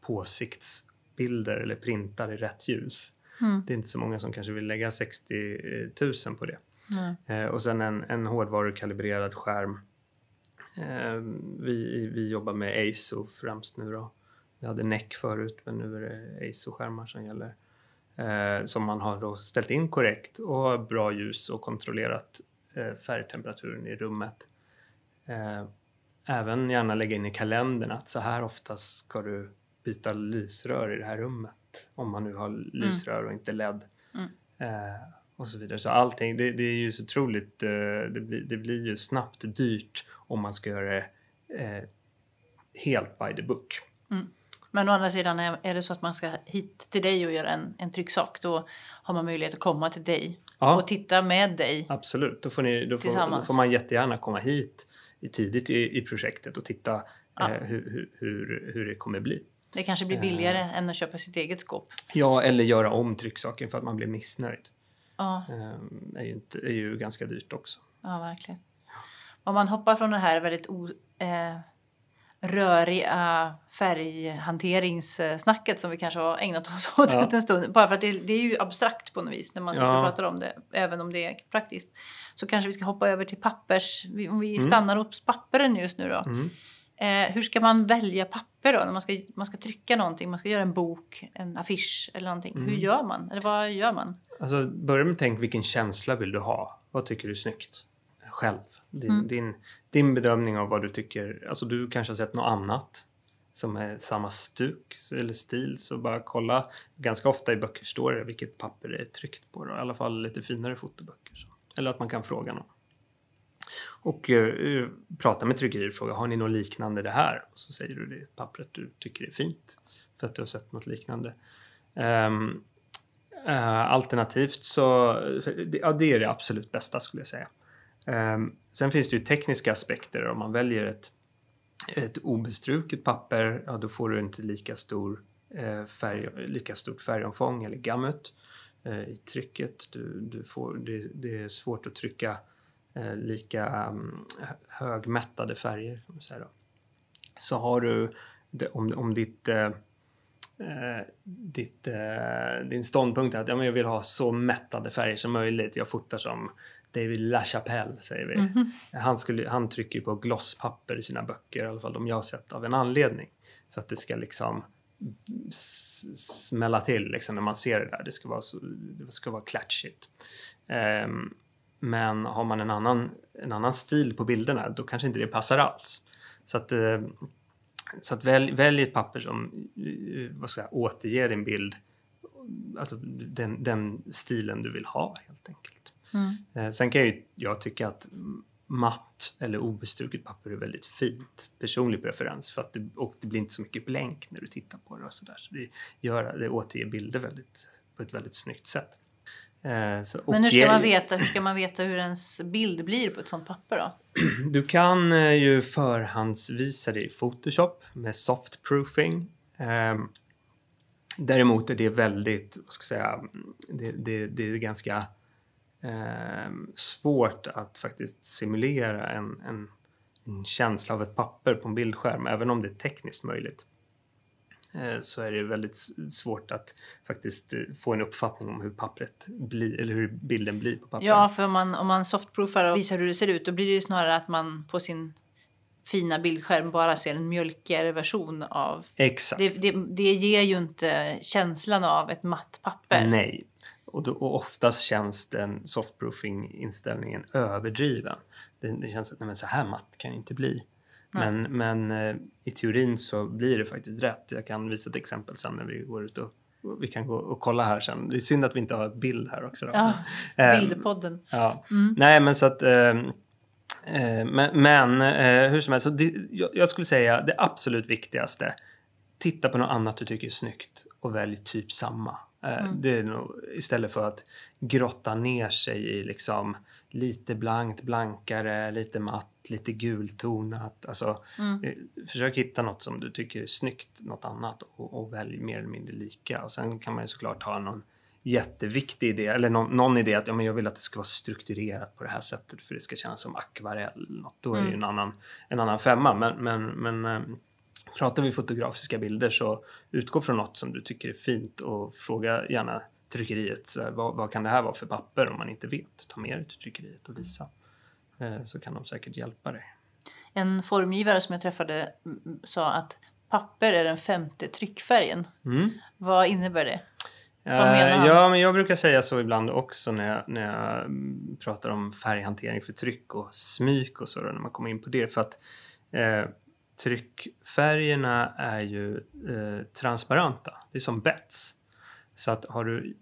påsikts... bilder eller printar i rätt ljus. Mm. Det är inte så många som kanske vill lägga sextio tusen på det. Mm. Eh, och sen en, en hårdvarukalibrerad skärm. Eh, vi, vi jobbar med Eizo främst nu då. Vi hade N E C förut, men nu är det Eizo-skärmar som gäller. Eh, som man har då ställt in korrekt och har bra ljus och kontrollerat eh, färgtemperaturen i rummet. Eh, även gärna lägga in i kalendern att så här ofta ska du byta lysrör i det här rummet. Om man nu har lysrör mm. och inte L E D. Mm. Eh, och så vidare. Så allting, det, det är ju så otroligt. Eh, det, blir, det blir ju snabbt dyrt. Om man ska göra det eh, helt by the book. Mm. Men å andra sidan är, är det så att man ska hit till dig och göra en, en trycksak. Då har man möjlighet att komma till dig. Ja. Och titta med dig. Absolut. Då får, ni, då får, då får man jättegärna komma hit i, tidigt i, i projektet. Och titta eh, ja. hur, hur, hur det kommer bli. Det kanske blir billigare uh, än att köpa sitt eget skåp. Ja, eller göra om trycksaken för att man blir missnöjd. Ja. Uh. Uh, är ju inte, är ju ganska dyrt också. Ja, verkligen. Ja. Om man hoppar från den här väldigt o, eh, röriga färghanteringssnacket som vi kanske har ägnat oss åt ja. en stund. Bara för att det, det är ju abstrakt på något vis när man sitter ja. och pratar om det. Även om det är praktiskt. Så kanske vi ska hoppa över till pappers. Om vi mm. stannar upp papperen just nu då. Mm. Eh, hur ska man välja papper då? När man ska, man ska trycka någonting, man ska göra en bok, en affisch eller någonting. Mm. Hur gör man? Eller vad gör man? Alltså, börja med att tänka vilken känsla vill du ha? Vad tycker du är snyggt? Själv. Din, mm. din, din bedömning av vad du tycker. Alltså du kanske har sett något annat som är samma stuk eller stil. Så bara kolla. Ganska ofta i böcker står det vilket papper det är tryckt på. Då. I alla fall lite finare fotoböcker. Så. Eller att man kan fråga någon. Och uh, prata med tryckerier och fråga, har ni något liknande det här? Och så säger du det pappret du tycker är fint. För att du har sett något liknande. Um, uh, alternativt så, ja, det är det absolut bästa skulle jag säga. Um, sen finns det ju tekniska aspekter. Om man väljer ett, ett obestruket papper, ja, då får du inte lika, stor, eh, färg, lika stort färgomfång eller gamut eh, i trycket. Du, du får, det, det är svårt att trycka... Eh, lika um, högmättade färger kan man säga då. Så har du om, om ditt, eh, ditt eh, din ståndpunkt är att ja, men jag vill ha så mättade färger som möjligt, jag fotar som David LaChapelle säger vi mm-hmm. han, skulle, han trycker på glosspapper i sina böcker, i alla fall de jag har sett, av en anledning, för att det ska liksom s- smälla till liksom, när man ser det där, det ska vara, så, det ska vara klatschigt. um, Men har man en annan, en annan stil på bilderna, då kanske inte det passar alls. Så att, så att välj, välj ett papper som vad ska jag, återger din bild, alltså den, den stilen du vill ha helt enkelt. Mm. Sen kan jag, ju, jag tycka att matt eller obestruket papper är väldigt fint. Personlig preferens, för att det, och det blir inte så mycket blänk när du tittar på det. Och så där. Så det, gör, det återger bilder väldigt, på ett väldigt snyggt sätt. Så, men hur ska, man veta, hur ska man veta hur ens bild blir på ett sånt papper då? Du kan ju förhandsvisa det i Photoshop med soft proofing. Däremot är det väldigt, vad ska jag säga, det, det, det är ganska svårt att faktiskt simulera en, en, en känsla av ett papper på en bildskärm. Även om det är tekniskt möjligt, så är det väldigt svårt att faktiskt få en uppfattning om hur pappret blir, eller hur bilden blir på pappret. Ja, för om man, om man softproofar och visar hur det ser ut, då blir det ju snarare att man på sin fina bildskärm bara ser en mjölkigare version av. Exakt. Det, det, det ger ju inte känslan av ett matt papper. Nej, och, då, och oftast känns den softproofing-inställningen överdriven. Det, det känns att nej, men så här matt kan det inte bli. Men, men eh, i teorin så blir det faktiskt rätt. Jag kan visa ett exempel sen när vi går ut och, och vi kan gå och kolla här sen. Det är synd att vi inte har ett bild här också. Då. Ja, bildpodden. Ja. Mm. Nej, men så att... Eh, eh, men men eh, hur som helst, så det, jag, jag skulle säga det absolut viktigaste, titta på något annat du tycker är snyggt och välj typ samma. Mm. Det är nog, istället för att grotta ner sig i liksom lite blankt, blankare, lite matt, lite gultonat. Alltså, mm. försök hitta något som du tycker är snyggt, något annat och, och välj mer eller mindre lika. Och sen kan man ju såklart ha någon jätteviktig idé eller någon, någon idé att ja, men jag vill att det ska vara strukturerat på det här sättet för det ska kännas som akvarell eller något. Då är det ju en annan, en annan femma. Men, men, men pratar vi fotografiska bilder så utgå från något som du tycker är fint och fråga gärna tryckeriet. Vad, vad kan det här vara för papper om man inte vet? Ta med det till tryckeriet och visa. Så kan de säkert hjälpa dig. En formgivare som jag träffade sa att papper är den femte tryckfärgen. Mm. Vad innebär det? Vad menar han? Ja, men jag brukar säga så ibland också när jag, när jag pratar om färghantering för tryck och smyk och så då, när man kommer in på det. För att eh, tryckfärgerna är ju eh, transparenta. Det är som bets. Så att har du,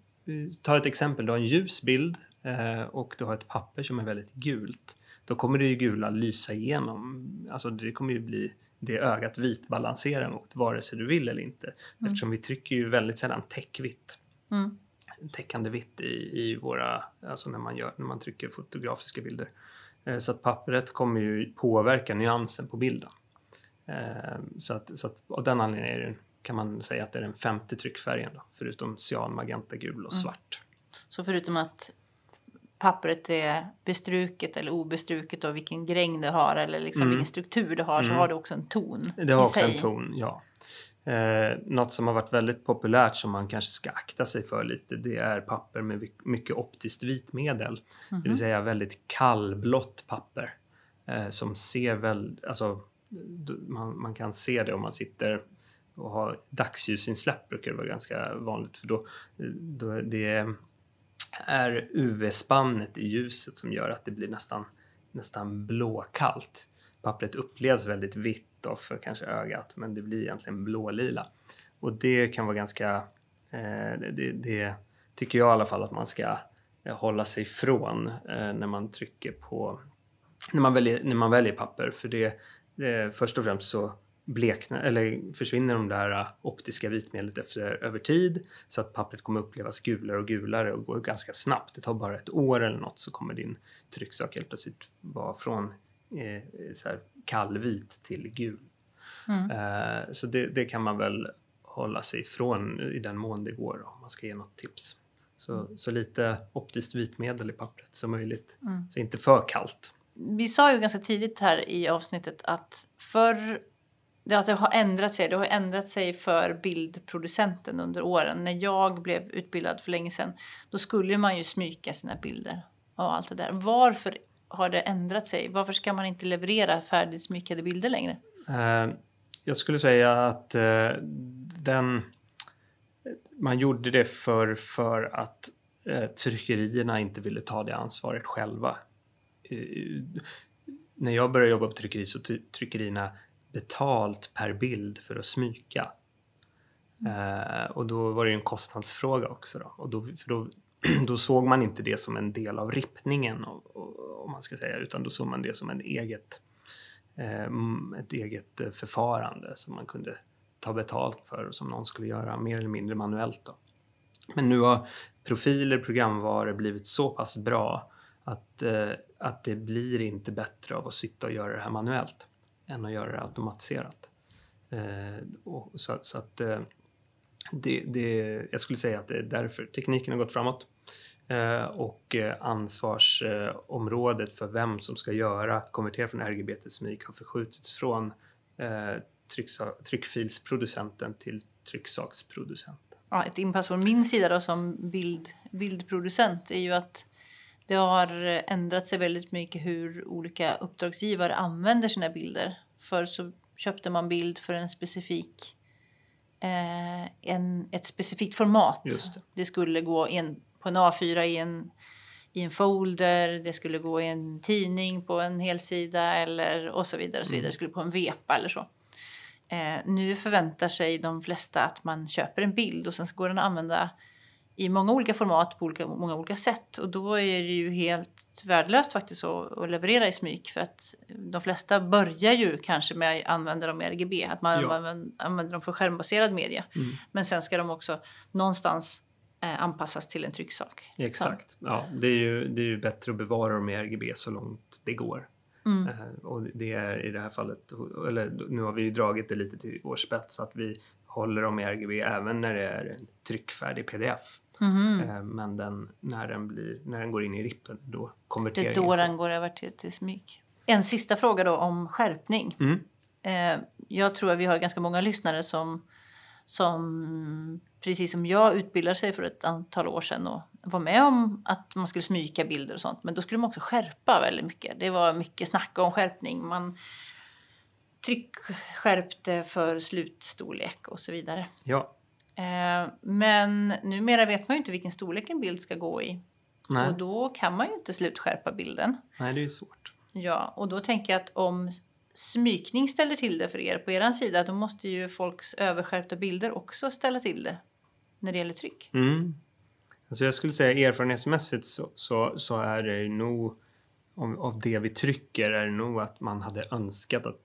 ta ett exempel, du har en ljus bild eh, och du har ett papper som är väldigt gult. Då kommer det ju gula lysa igenom. Alltså det kommer ju bli det ögat vitbalanserar mot vare sig du vill eller inte. Eftersom mm. vi trycker ju väldigt sällan täckvitt. Mm. Täckande vitt i, i våra, alltså när man gör, när man trycker fotografiska bilder. Eh, så att pappret kommer ju påverka nyansen på bilden. Eh, så att, så att av den anledningen är det, kan man säga att det är den femte tryckfärgen då, förutom cyan, magenta, gul och svart. Mm. Så förutom att pappret är bestruket eller obestruket och vilken gräng det har eller liksom mm. vilken struktur det har mm. så har det också en ton. Det har också sig. en ton, ja. Eh, något som har varit väldigt populärt som man kanske ska akta sig för lite, det är papper med mycket optiskt vitmedel. Mm-hmm. Det vill säga väldigt kallblått papper eh, som ser väl, alltså man, man kan se det om man sitter och har dagsljusinsläpp brukar det vara ganska vanligt för då, då det är är U V-spannet i ljuset som gör att det blir nästan, nästan blåkallt. Pappret upplevs väldigt vitt av för kanske ögat, men det blir egentligen blålila. Och det kan vara ganska, eh, det, det tycker jag i alla fall att man ska eh, hålla sig ifrån eh, när man trycker på, när man väljer, när man väljer papper. För det, eh, först och främst så blekna, eller försvinner de där optiska vitmedlet efter, över tid så att pappret kommer upplevas gulare och gulare och går ganska snabbt. Det tar bara ett år eller något så kommer din trycksak helt plötsligt vara från eh, så här kallvit till gul. Mm. Eh, så det, det kan man väl hålla sig ifrån i den mån det går då, om man ska ge något tips. Så, mm. så lite optiskt vitmedel i pappret som möjligt. Mm. Så inte för kallt. Vi sa ju ganska tidigt här i avsnittet att förr Det har, det har ändrat sig. Det har ändrat sig för bildproducenten under åren. När jag blev utbildad för länge sedan, då skulle man ju smyka sina bilder och allt det där. Varför har det ändrat sig? Varför ska man inte leverera färdigsmykade bilder längre? Jag skulle säga att den, man gjorde det för, för att tryckerierna inte ville ta det ansvaret själva. När jag började jobba på tryckeri så tryckerierna betalt per bild för att smyka. Mm. Eh, och då var det ju en kostnadsfråga också då. Och då, för då, då såg man inte det som en del av rippningen om man ska säga, utan då såg man det som en eget, eh, ett eget förfarande som man kunde ta betalt för och som någon skulle göra mer eller mindre manuellt då. Men nu har profiler, programvaror blivit så pass bra att, eh, att det blir inte bättre av att sitta och göra det här manuellt än att göra det automatiserat. Eh, och så, så att eh, det, det, jag skulle säga att det är därför tekniken har gått framåt. Eh, och eh, ansvarsområdet eh, för vem som ska göra, konvertera från R G B till smyk har förskjutits från eh, trycksa- tryckfilsproducenten till trycksaksproducenten. Ja, ett inpass från min sida då som bild, bildproducent är ju att det har ändrat sig väldigt mycket hur olika uppdragsgivare använder sina bilder. Förr så köpte man bild för en specifik, eh, en, ett specifikt format. Just det. Det skulle gå en, på en A fyra i en, i en folder. Det skulle gå i en tidning på en helsida eller, och så vidare. Och så vidare. Det skulle på en vepa eller så. Eh, nu förväntar sig de flesta att man köper en bild och sen så går den att använda i många olika format på olika, många olika sätt. Och då är det ju helt värdelöst faktiskt att, att leverera i smyg. För att de flesta börjar ju kanske med att använda dem i R G B. Att man ja. använder, använder dem för skärmbaserad media. Mm. Men sen ska de också någonstans eh, anpassas till en trycksak. Exakt. Ja, det, är ju, det är ju bättre att bevara dem i R G B så långt det går. Mm. Eh, och det är i det här fallet, eller nu har vi ju dragit det lite till vår spets så att vi håller dem i R G B även när det är en tryckfärdig P D F. Mm-hmm. Men den, när, den blir, när den går in i rippen, då konverterar den. Det är då den går över till, till smyg. En sista fråga då om skärpning. Mm. Eh, jag tror att vi har ganska många lyssnare som, som precis som jag utbildade sig för ett antal år sedan och var med om att man skulle smyka bilder och sånt. Men då skulle man också skärpa väldigt mycket. Det var mycket snack om skärpning. Man tryckskärpte för slutstorlek och så vidare. Ja. Men numera vet man ju inte vilken storlek en bild ska gå i. Nej. Och då kan man ju inte slutskärpa bilden. Nej, det är ju svårt. Ja, och då tänker jag att om smykning ställer till det för er på er sida, då måste ju folks överskärpta bilder också ställa till det när det gäller tryck. Mm. Alltså jag skulle säga erfarenhetsmässigt så, så, så är det nog om, av det vi trycker är det nog att man hade önskat att,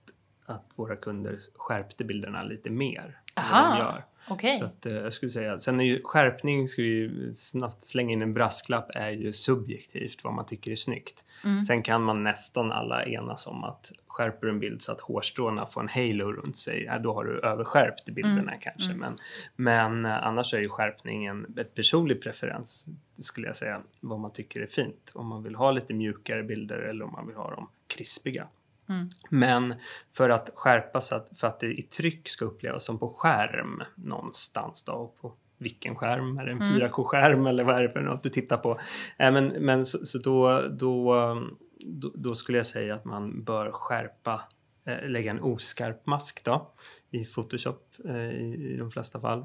att våra kunder skärpte bilderna lite mer. Aha. Än de gör. Okay. Så att, eh, jag skulle säga, sen är ju skärpning, ska vi snabbt slänga in en brasklapp, är ju subjektivt vad man tycker är snyggt. Mm. Sen kan man nästan alla enas om att skärper en bild så att hårstråna får en halo runt sig, ja, då har du överskärpt bilderna mm. kanske. Mm. Men, men annars är ju skärpningen ett personlig preferens, skulle jag säga, vad man tycker är fint. Om man vill ha lite mjukare bilder eller om man vill ha dem krispiga. Mm. Men för att skärpa så att, för att det i tryck ska upplevas som på skärm någonstans då, på vilken skärm, är det en mm. fyra K-skärm eller vad är det för något du tittar på, äh, men, men så, så då, då, då, då skulle jag säga att man bör skärpa, äh, lägga en oskarp mask då i Photoshop äh, i, i de flesta fall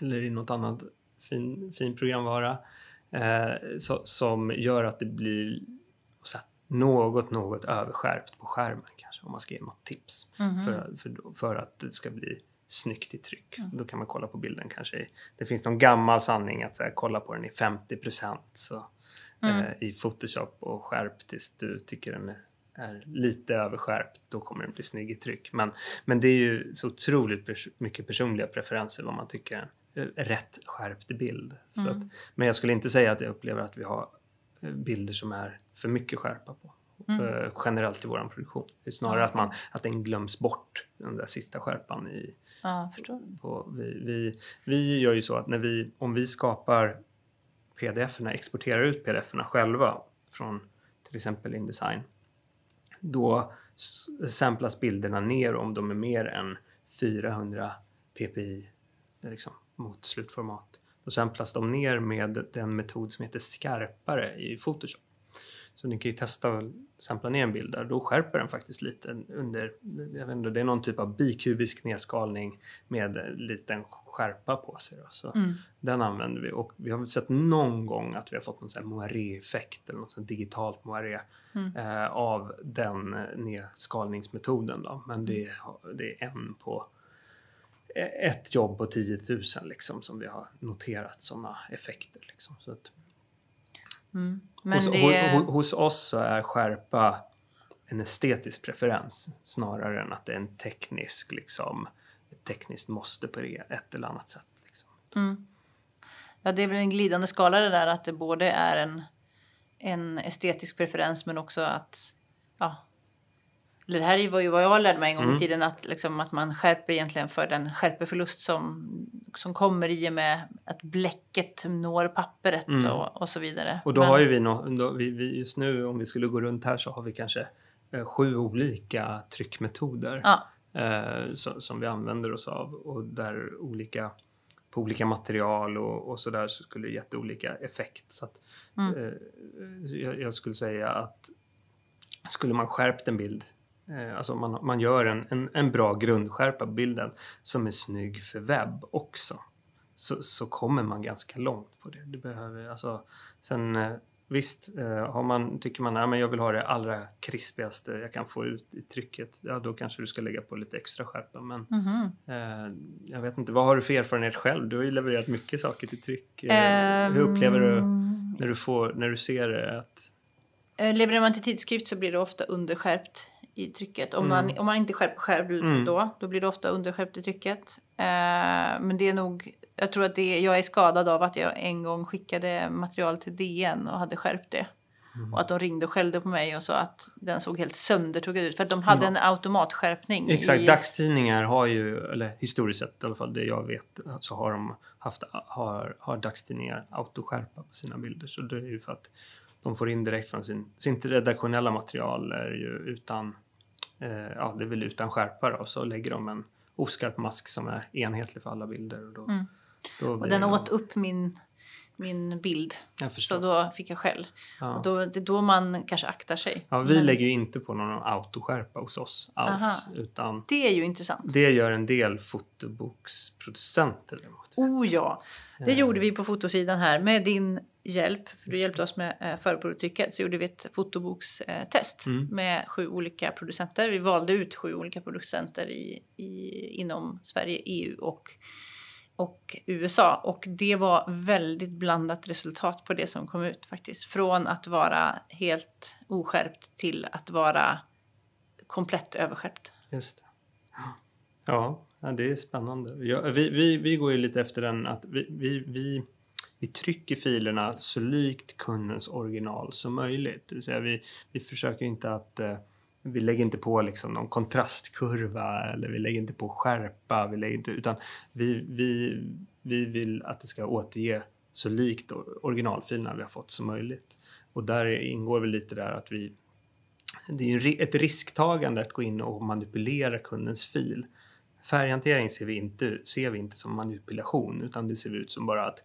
eller i något annat fin, fin programvara äh, så, som gör att det blir så här, Något, något överskärpt på skärmen kanske, om man ska ge något tips mm-hmm. för, för, för att det ska bli snyggt i tryck. Mm. Då kan man kolla på bilden kanske. Det finns någon gammal sanning att så här, kolla på den i femtio procent så, mm. eh, i Photoshop och skärp tills du tycker den är, är lite överskärpt. Då kommer den bli snygg i tryck. Men, men det är ju så otroligt pers- mycket personliga preferenser vad man tycker är en rätt skärpt bild. Så mm. att, men jag skulle inte säga att jag upplever att vi har bilder som är för mycket skärpa på. Mm. Generellt i våran produktion. Det är snarare mm. att, man, att den glöms bort, den där sista skärpan. I, ja, förstår. På, vi, vi, vi gör ju så att när vi, om vi skapar pdf-erna, exporterar ut pdf-erna själva från till exempel InDesign, då samplas bilderna ner om de är mer än fyrahundra p p i liksom, mot slutformat. Och sen samplas de ner med den metod som heter skarpare i Photoshop. Så ni kan ju testa och sampla ner en bild där. Då skärper den faktiskt lite under, jag vet inte, det är någon typ av bikubisk nedskalning med liten skärpa på sig. Då. Så mm. den använder vi. Och vi har väl sett någon gång att vi har fått någon sån här moiré-effekt eller något sån digitalt moiré mm. eh, av den nedskalningsmetoden då. Men det, det är en på ett jobb på tio tusen liksom, som vi har noterat sådana effekter. Liksom. Så att mm, men hos, det... hos, hos oss så är skärpa en estetisk preferens snarare än att det är en teknisk, liksom, ett tekniskt måste på ett eller annat sätt. Liksom. Mm. Ja, det är väl en glidande skala det där att det både är en, en estetisk preferens men också att... Ja, det här var ju vad jag lärde mig en gång mm. i tiden att, liksom, att man skärper egentligen för den skärpeförlust som, som kommer i och med att bläcket når papperet mm. och, och så vidare. Och då Men... har ju vi, no- då, vi, vi just nu om vi skulle gå runt här så har vi kanske eh, sju olika tryckmetoder ja. eh, så, som vi använder oss av och där olika på olika material och, och sådär så skulle det jätteolika effekt. Så att, mm. eh, jag, jag skulle säga att skulle man skärpt en bild alltså man, man gör en, en, en bra grundskärpa på bilden som är snygg för webb också så, så kommer man ganska långt på det. Du behöver, alltså, sen Visst, eh, har man, tycker man att jag vill ha det allra krispigaste jag kan få ut i trycket, ja, då kanske du ska lägga på lite extra skärpa. Men mm-hmm. eh, jag vet inte, vad har du för erfarenhet själv? Du har ju levererat mycket saker till tryck. Eh, um... Hur upplever du när du, får, när du ser att... Levererar man till tidskrift så blir det ofta underskärpt i trycket. Om, mm. man, om man inte skärper själv mm. då, då blir det ofta underskärpt i trycket. Eh, men det är nog... Jag tror att det, jag är skadad av att jag en gång skickade material till D N och hade skärpt det. Mm. Och att de ringde och skällde på mig och sa att den såg helt söndertuggad ut. För att de hade ja. en automatskärpning. Exakt, i... dagstidningar har ju, eller historiskt sett i alla fall det jag vet, så har de haft, har, har dagstidningar autoskärpa på sina bilder. Så det är ju för att de får in direkt från sin, sin redaktionella material är ju utan, eh, ja det är väl utan skärpa då. Och så lägger de en oskarp mask som är enhetlig för alla bilder och då... Mm. Och den åt upp min, min bild. Så då fick jag skäll. Ja. Och då, det är då man kanske aktar sig. Ja, vi Men... lägger ju inte på någon autoskärpa hos oss alls. Utan det är ju intressant. Det gör en del fotoboksproducenter. Oh ja, det eh. gjorde vi på fotosidan här med din hjälp. För du hjälpte oss med förprodukttrycket. Så gjorde vi ett fotobokstest mm. med sju olika producenter. Vi valde ut sju olika producenter i, i, inom Sverige, E U och och U S A, och det var väldigt blandat resultat på det som kom ut faktiskt. Från att vara helt oskärpt till att vara komplett överskärpt. Just det. Ja, det är spännande. Ja, vi, vi, vi går ju lite efter den att vi, vi, vi, vi trycker filerna så likt kundens original som möjligt. Det vill säga vi, vi försöker inte att... Vi lägger inte på liksom någon kontrastkurva eller vi lägger inte på skärpa. Vi lägger inte, utan vi, vi, vi vill att det ska återge så likt originalfilerna vi har fått som möjligt. Och där ingår väl lite där att vi... Det är ju ett risktagande att gå in och manipulera kundens fil. Färghantering ser vi inte, ser vi inte som manipulation utan det ser ut som bara att,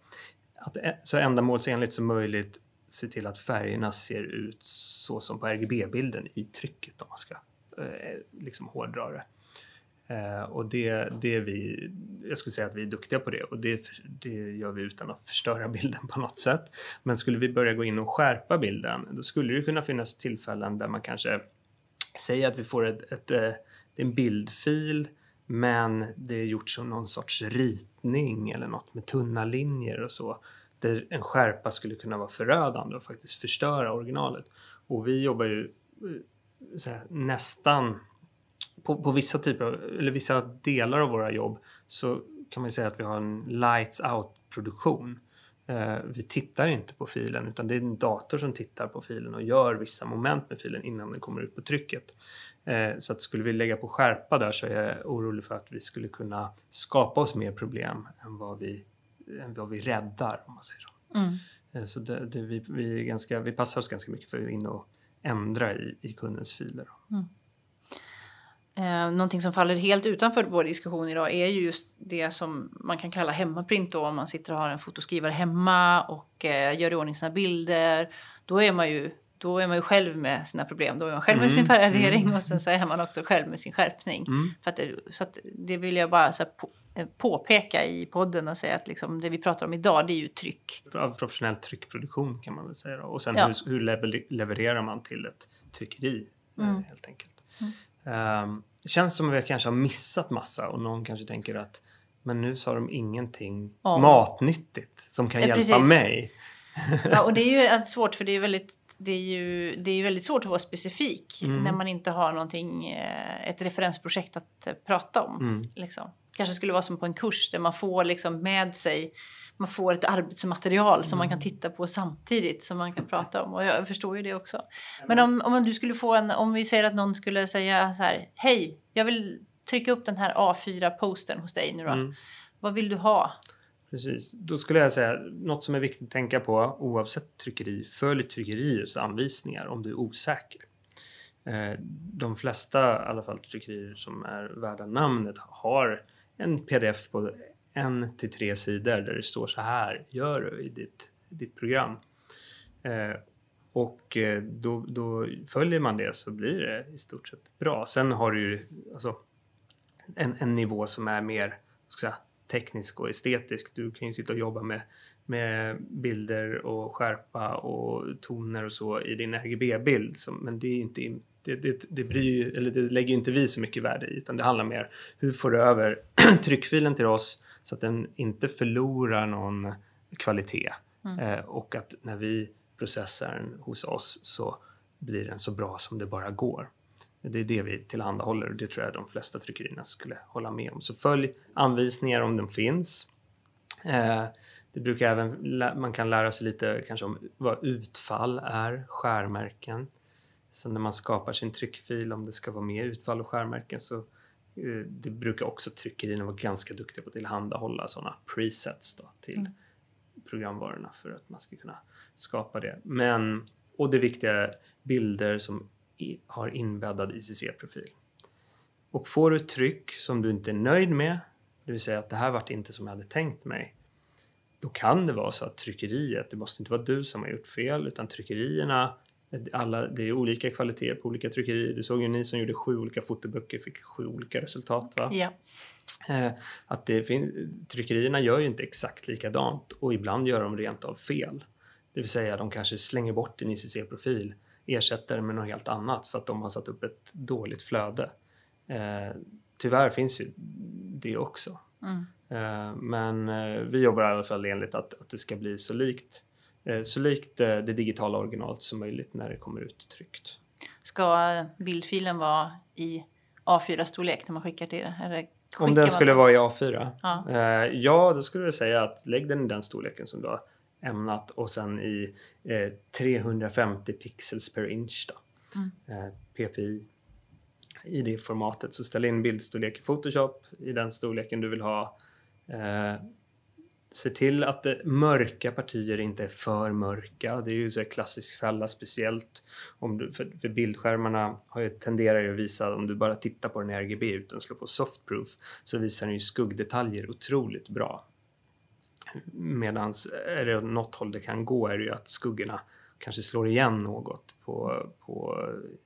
att så ändamålsenligt som möjligt... se till att färgerna ser ut så som på R G B-bilden i trycket om man ska eh, liksom hårdra det. Eh, och det, det är vi, jag skulle säga att vi är duktiga på det och det, det gör vi utan att förstöra bilden på något sätt. Men skulle vi börja gå in och skärpa bilden, då skulle det kunna finnas tillfällen där man kanske säger att vi får ett, ett, ett, en bildfil men det är gjort som någon sorts ritning eller något med tunna linjer och så. Där en skärpa skulle kunna vara förödande och faktiskt förstöra originalet. Och vi jobbar ju så här, nästan på, på vissa typer eller vissa delar av våra jobb så kan man säga att vi har en lights out-produktion. Eh, vi tittar inte på filen utan det är en dator som tittar på filen och gör vissa moment med filen innan den kommer ut på trycket. Eh, så att skulle vi lägga på skärpa där så är jag orolig för att vi skulle kunna skapa oss mer problem än vad vi än vad vi räddar om man säger så. Mm. Så det, det, vi, vi, är ganska, vi passar oss ganska mycket för att in och ändra i, i kundens filer. Mm. Eh, någonting som faller helt utanför vår diskussion idag är ju just det som man kan kalla hemmaprint då. Om man sitter och har en fotoskrivare hemma och eh, gör i ordning sina bilder. Då är man ju, då är man ju själv med sina problem. Då är man själv med mm. sin färgradering mm. och sen så är man också själv med sin skärpning. Mm. För att det, så att det vill jag bara så här, på, påpeka i podden och säga att liksom det vi pratar om idag det är ju tryck. Av professionell tryckproduktion kan man väl säga då. Och sen ja. hur, hur lever, levererar man till ett tryckeri mm. helt enkelt. Mm. Um, det känns som att vi kanske har missat massa och någon kanske tänker att men nu sa de ingenting ja. matnyttigt som kan ja, hjälpa precis. mig. Ja, och det är ju svårt för det är väldigt Det är ju det är ju väldigt svårt att vara specifik mm. när man inte har någonting, ett referensprojekt att prata om. Mm. Liksom. Kanske skulle vara som på en kurs där man får liksom med sig, man får ett arbetsmaterial mm. som man kan titta på samtidigt som man kan prata om. Och jag förstår ju det också. Men om, om du skulle få en, om vi säger att någon skulle säga så här, hej, jag vill trycka upp den här A fyra-posten hos dig nu då. Mm. Vad vill du ha? Precis, då skulle jag säga något som är viktigt att tänka på oavsett tryckeri, följ tryckeriers anvisningar om du är osäker. De flesta i alla fall tryckerier som är värda namnet har en pdf på en till tre sidor där det står så här gör du i ditt, ditt program. Och då, då följer man det så blir det i stort sett bra. Sen har du ju alltså, en, en nivå som är mer, ska jag säga, teknisk och estetisk. Du kan ju sitta och jobba med, med bilder och skärpa och toner och så i din R G B-bild. Men det är inte, det, det, det bryr, eller det lägger inte vi så mycket värde i, utan det handlar mer hur får du över tryckfilen till oss så att den inte förlorar någon kvalitet. Mm. Eh, och att när vi processar den hos oss så blir den så bra som det bara går. Det är det vi tillhandahåller, och det tror jag de flesta tryckerierna skulle hålla med om. Så följ anvisningar om de finns. Eh, det brukar även, man kan lära sig lite kanske om vad utfall är, skärmärken. Så när man skapar sin tryckfil, om det ska vara med utfall och skärmärken, så eh, det brukar också tryckerierna vara ganska duktiga på att tillhandahålla sådana presets då, till mm. programvarorna, för att man ska kunna skapa det. Men, och det viktiga är bilder som har inbäddad I C C-profil. Och får du tryck som du inte är nöjd med, det vill säga att det här vart inte som jag hade tänkt mig, då kan det vara så att tryckeriet, det måste inte vara du som har gjort fel, utan tryckerierna, alla, det är olika kvaliteter på olika tryckerier. Du såg ju ni som gjorde sju olika fotoböcker fick sju olika resultat, va? Ja. Eh, att det finns, tryckerierna gör ju inte exakt likadant, och ibland gör de rent av fel. Det vill säga de kanske slänger bort din I C C-profil, ersätter det med något helt annat för att de har satt upp ett dåligt flöde. Eh, tyvärr finns ju det också. Mm. Eh, men eh, vi jobbar i alla fall enligt att, att det ska bli så likt, eh, så likt eh, det digitala originalet som möjligt när det kommer ut tryckt. Ska bildfilen vara i A fyra storlek när man skickar till det? Eller skickar Om den man... skulle vara i A fyra? Ja, eh, ja då skulle jag säga att lägg den i den storleken som du har ämnat, och sen i eh, trehundrafemtio pixels per inch då. Mm. Eh, P P I i det formatet, så ställ in bildstorlek i Photoshop i den storleken du vill ha. Eh, se till att det, mörka partier inte är för mörka. Det är ju så en klassisk fälla, speciellt om du, för, för bildskärmarna har ju, tenderar ju att visa, om du bara tittar på den i R G B utan slår på softproof, så visar den ju skuggdetaljer otroligt bra. Medan är det något håll det kan gå, är det ju att skuggorna kanske slår igen något på, på,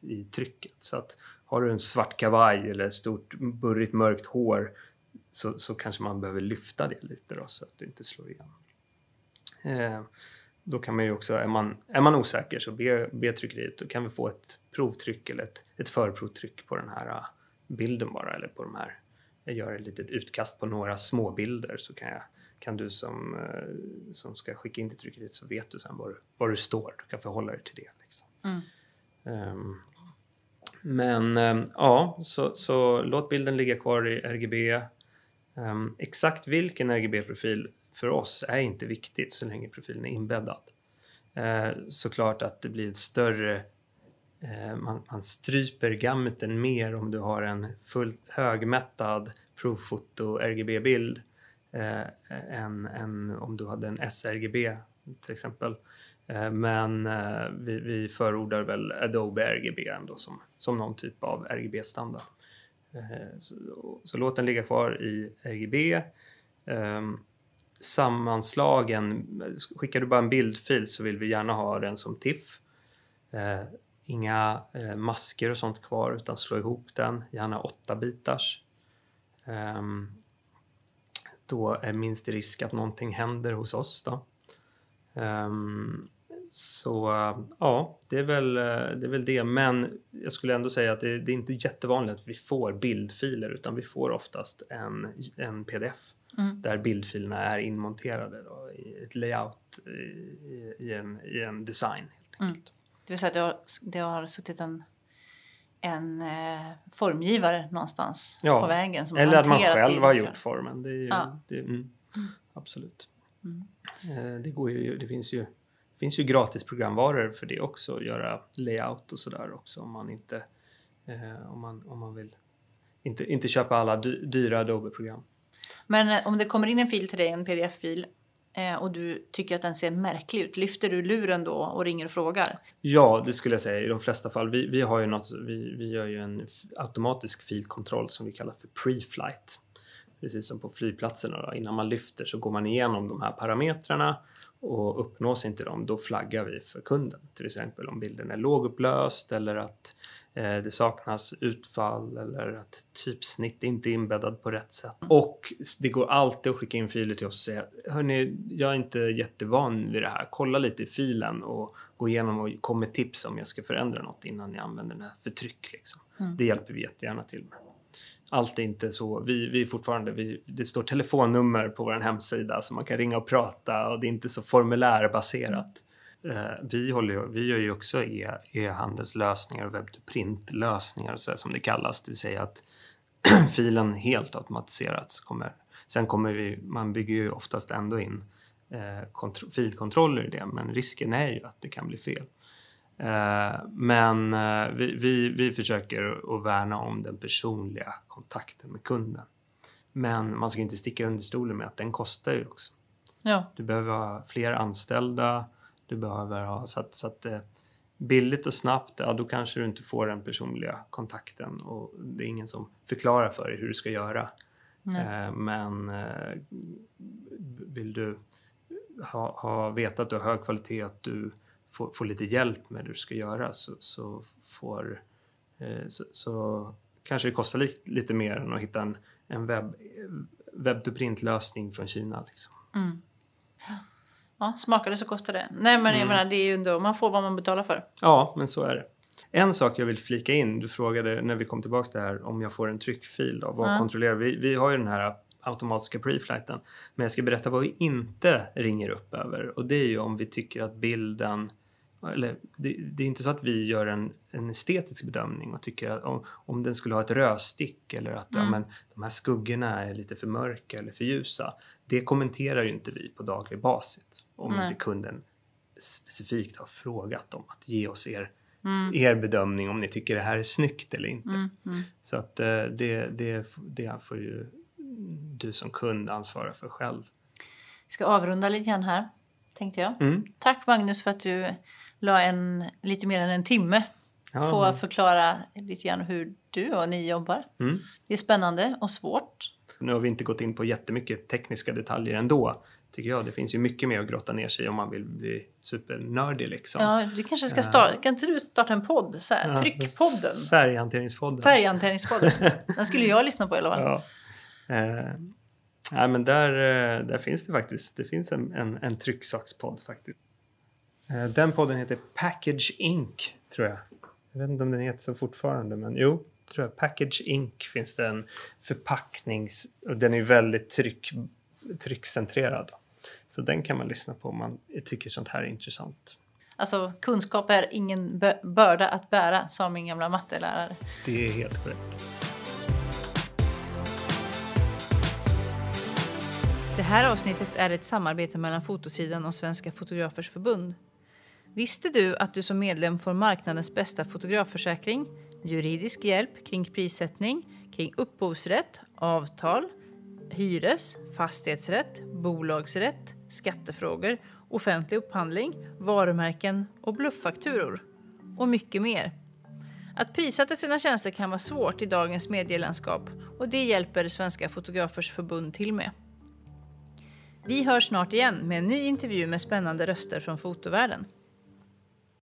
i trycket. Så att har du en svart kavaj eller stort burrigt mörkt hår, så, så kanske man behöver lyfta det lite då, så att det inte slår igen. Eh, då kan man ju också, är man, är man osäker, så be, be tryckeriet, då kan vi få ett provtryck eller ett, ett förprovtryck på den här bilden bara, eller på de här. Jag gör ett litet utkast på några små bilder, så kan jag Kan du som, som ska skicka in till tryckeriet, så vet du sen var, var du står. Du kan förhålla dig till det. Liksom. Mm. Um, men um, ja, så, så låt bilden ligga kvar i R G B. Um, exakt vilken R G B-profil för oss är inte viktigt så länge profilen är inbäddad. Uh, såklart att det blir ett större... Uh, man, man stryper gammeten mer om du har en fullt högmättad provfoto-R G B-bild. Eh, en, en, om du hade en sRGB till exempel, eh, men eh, vi, vi förordar väl Adobe R G B ändå som, som någon typ av R G B-standard, eh, så, så låt den ligga kvar i R G B. eh, sammanslagen, skickar du bara en bildfil så vill vi gärna ha den som T I F F, eh, inga eh, masker och sånt kvar, utan slå ihop den, gärna åtta bitars. eh, Då är minst risk att någonting händer hos oss då. Um, så ja, det är, väl, det är väl det. Men jag skulle ändå säga att det, det är inte jättevanligt att vi får bildfiler, utan vi får oftast en, en P D F. Mm. Där bildfilerna är inmonterade då, i ett layout, i, i, en, i en design helt enkelt. Mm. Det vill säga att det har, det har suttit en... en eh, formgivare någonstans, ja, på vägen. Som eller att man själv bilden, har gjort formen. Det är ju, ja. det, mm, mm. Absolut. Mm. Eh, det, går ju, det finns ju, finns ju gratis programvaror för det också. Göra layout och sådär också. Om man inte eh, om man, om man vill inte, inte köpa alla dy, dyra Adobe-program. Men eh, om det kommer in en fil till dig, en P D F-fil, och du tycker att den ser märklig ut, lyfter du luren då och ringer och frågar? Ja, det skulle jag säga i de flesta fall. Vi, vi, har ju något, vi, vi gör ju en f- automatisk filkontroll som vi kallar för pre-flight. Precis som på flygplatserna då. Innan man lyfter så går man igenom de här parametrarna och uppnås inte dem, då flaggar vi för kunden. Till exempel om bilden är lågupplöst eller att eh, det saknas utfall eller att typsnitt inte är inbäddad på rätt sätt. Och det går alltid att skicka in filer till oss och säga, hörni, jag är inte jättevan vid det här. Kolla lite i filen och gå igenom och kom med tips om jag ska förändra något innan jag använder den här för tryck. Liksom. Mm. Det hjälper vi jättegärna till med. Allt är inte så, vi, vi fortfarande, vi, det står telefonnummer på vår hemsida så man kan ringa och prata och det är inte så formulärbaserat. Eh, vi, håller, vi gör ju också e- e-handelslösningar och webb-to-print-lösningar och så där, som det kallas. Det vill säga att filen helt automatiserats kommer. Sen kommer vi, man bygger ju oftast ändå in eh, kontro- filkontroller i det, men risken är ju att det kan bli fel. Uh, men uh, vi, vi, vi försöker att värna om den personliga kontakten med kunden. Men man ska inte sticka under stolen med att den kostar ju också. Ja. Du behöver ha fler anställda, du behöver ha så att, så att uh, billigt och snabbt, ja, då kanske du inte får den personliga kontakten och det är ingen som förklarar för dig hur du ska göra. Uh, men uh, vill du ha, ha vetat att du har hög kvalitet, att du Få, få lite hjälp med det du ska göra så, så, får, eh, så, så kanske det kostar lite, lite mer än att hitta en, en webb, webb-to-print-lösning från Kina. Liksom. Mm. Ja, smakar det så kostar det. Nej, men mm. jag menar, det är ju ändå, man får vad man betalar för. Ja, men så är det. En sak jag vill flika in, du frågade när vi kom tillbaka till det här om jag får en tryckfil. Då, vad mm. kontrollerar vi? Vi har ju den här automatiska preflighten. Men jag ska berätta vad vi inte ringer upp över. Och det är ju om vi tycker att bilden, eller det, det är inte så att vi gör en, en estetisk bedömning och tycker att om, om den skulle ha ett rödstick eller att mm. ja, men, de här skuggorna är lite för mörka eller för ljusa. Det kommenterar ju inte vi på daglig basis. Om mm. inte kunden specifikt har frågat om att ge oss er, mm. er bedömning om ni tycker det här är snyggt eller inte. Mm. Mm. Så att det, det, det får ju du som kund ansvarar för själv. Vi ska avrunda lite grann här, tänkte jag. Mm. Tack Magnus för att du la en, lite mer än en timme ja. på att förklara lite grann hur du och ni jobbar. Mm. Det är spännande och svårt. Nu har vi inte gått in på jättemycket tekniska detaljer ändå, tycker jag. Det finns ju mycket mer att grotta ner sig om man vill bli supernördig liksom. Ja, du kanske ska starta, kan inte du starta en podd? Så här, ja. Tryckpodden. Färghanteringspodden. Färghanteringspodden. Den skulle jag lyssna på i alla fall. Ja. Eh, nej, men där, där finns det faktiskt det finns en, en, en trycksakspodd faktiskt. Eh, den podden heter Package Inc tror jag. Jag vet inte om den heter så fortfarande, men jo, tror jag. Package Inc finns det en förpacknings, och den är väldigt tryck, tryckcentrerad. Så den kan man lyssna på om man tycker sånt här är intressant. Alltså kunskap är ingen bö- börda att bära, sa min gamla mattelärare. Det är helt korrekt. Det här avsnittet är ett samarbete mellan Fotosidan och Svenska Fotografersförbund. Visste du att du som medlem får marknadens bästa fotografförsäkring, juridisk hjälp kring prissättning, kring upphovsrätt, avtal, hyres, fastighetsrätt, bolagsrätt, skattefrågor, offentlig upphandling, varumärken och blufffakturor och mycket mer? Att prissätta sina tjänster kan vara svårt i dagens medielandskap och det hjälper Svenska Fotografersförbund till med. Vi hörs snart igen med en ny intervju med spännande röster från fotovärlden.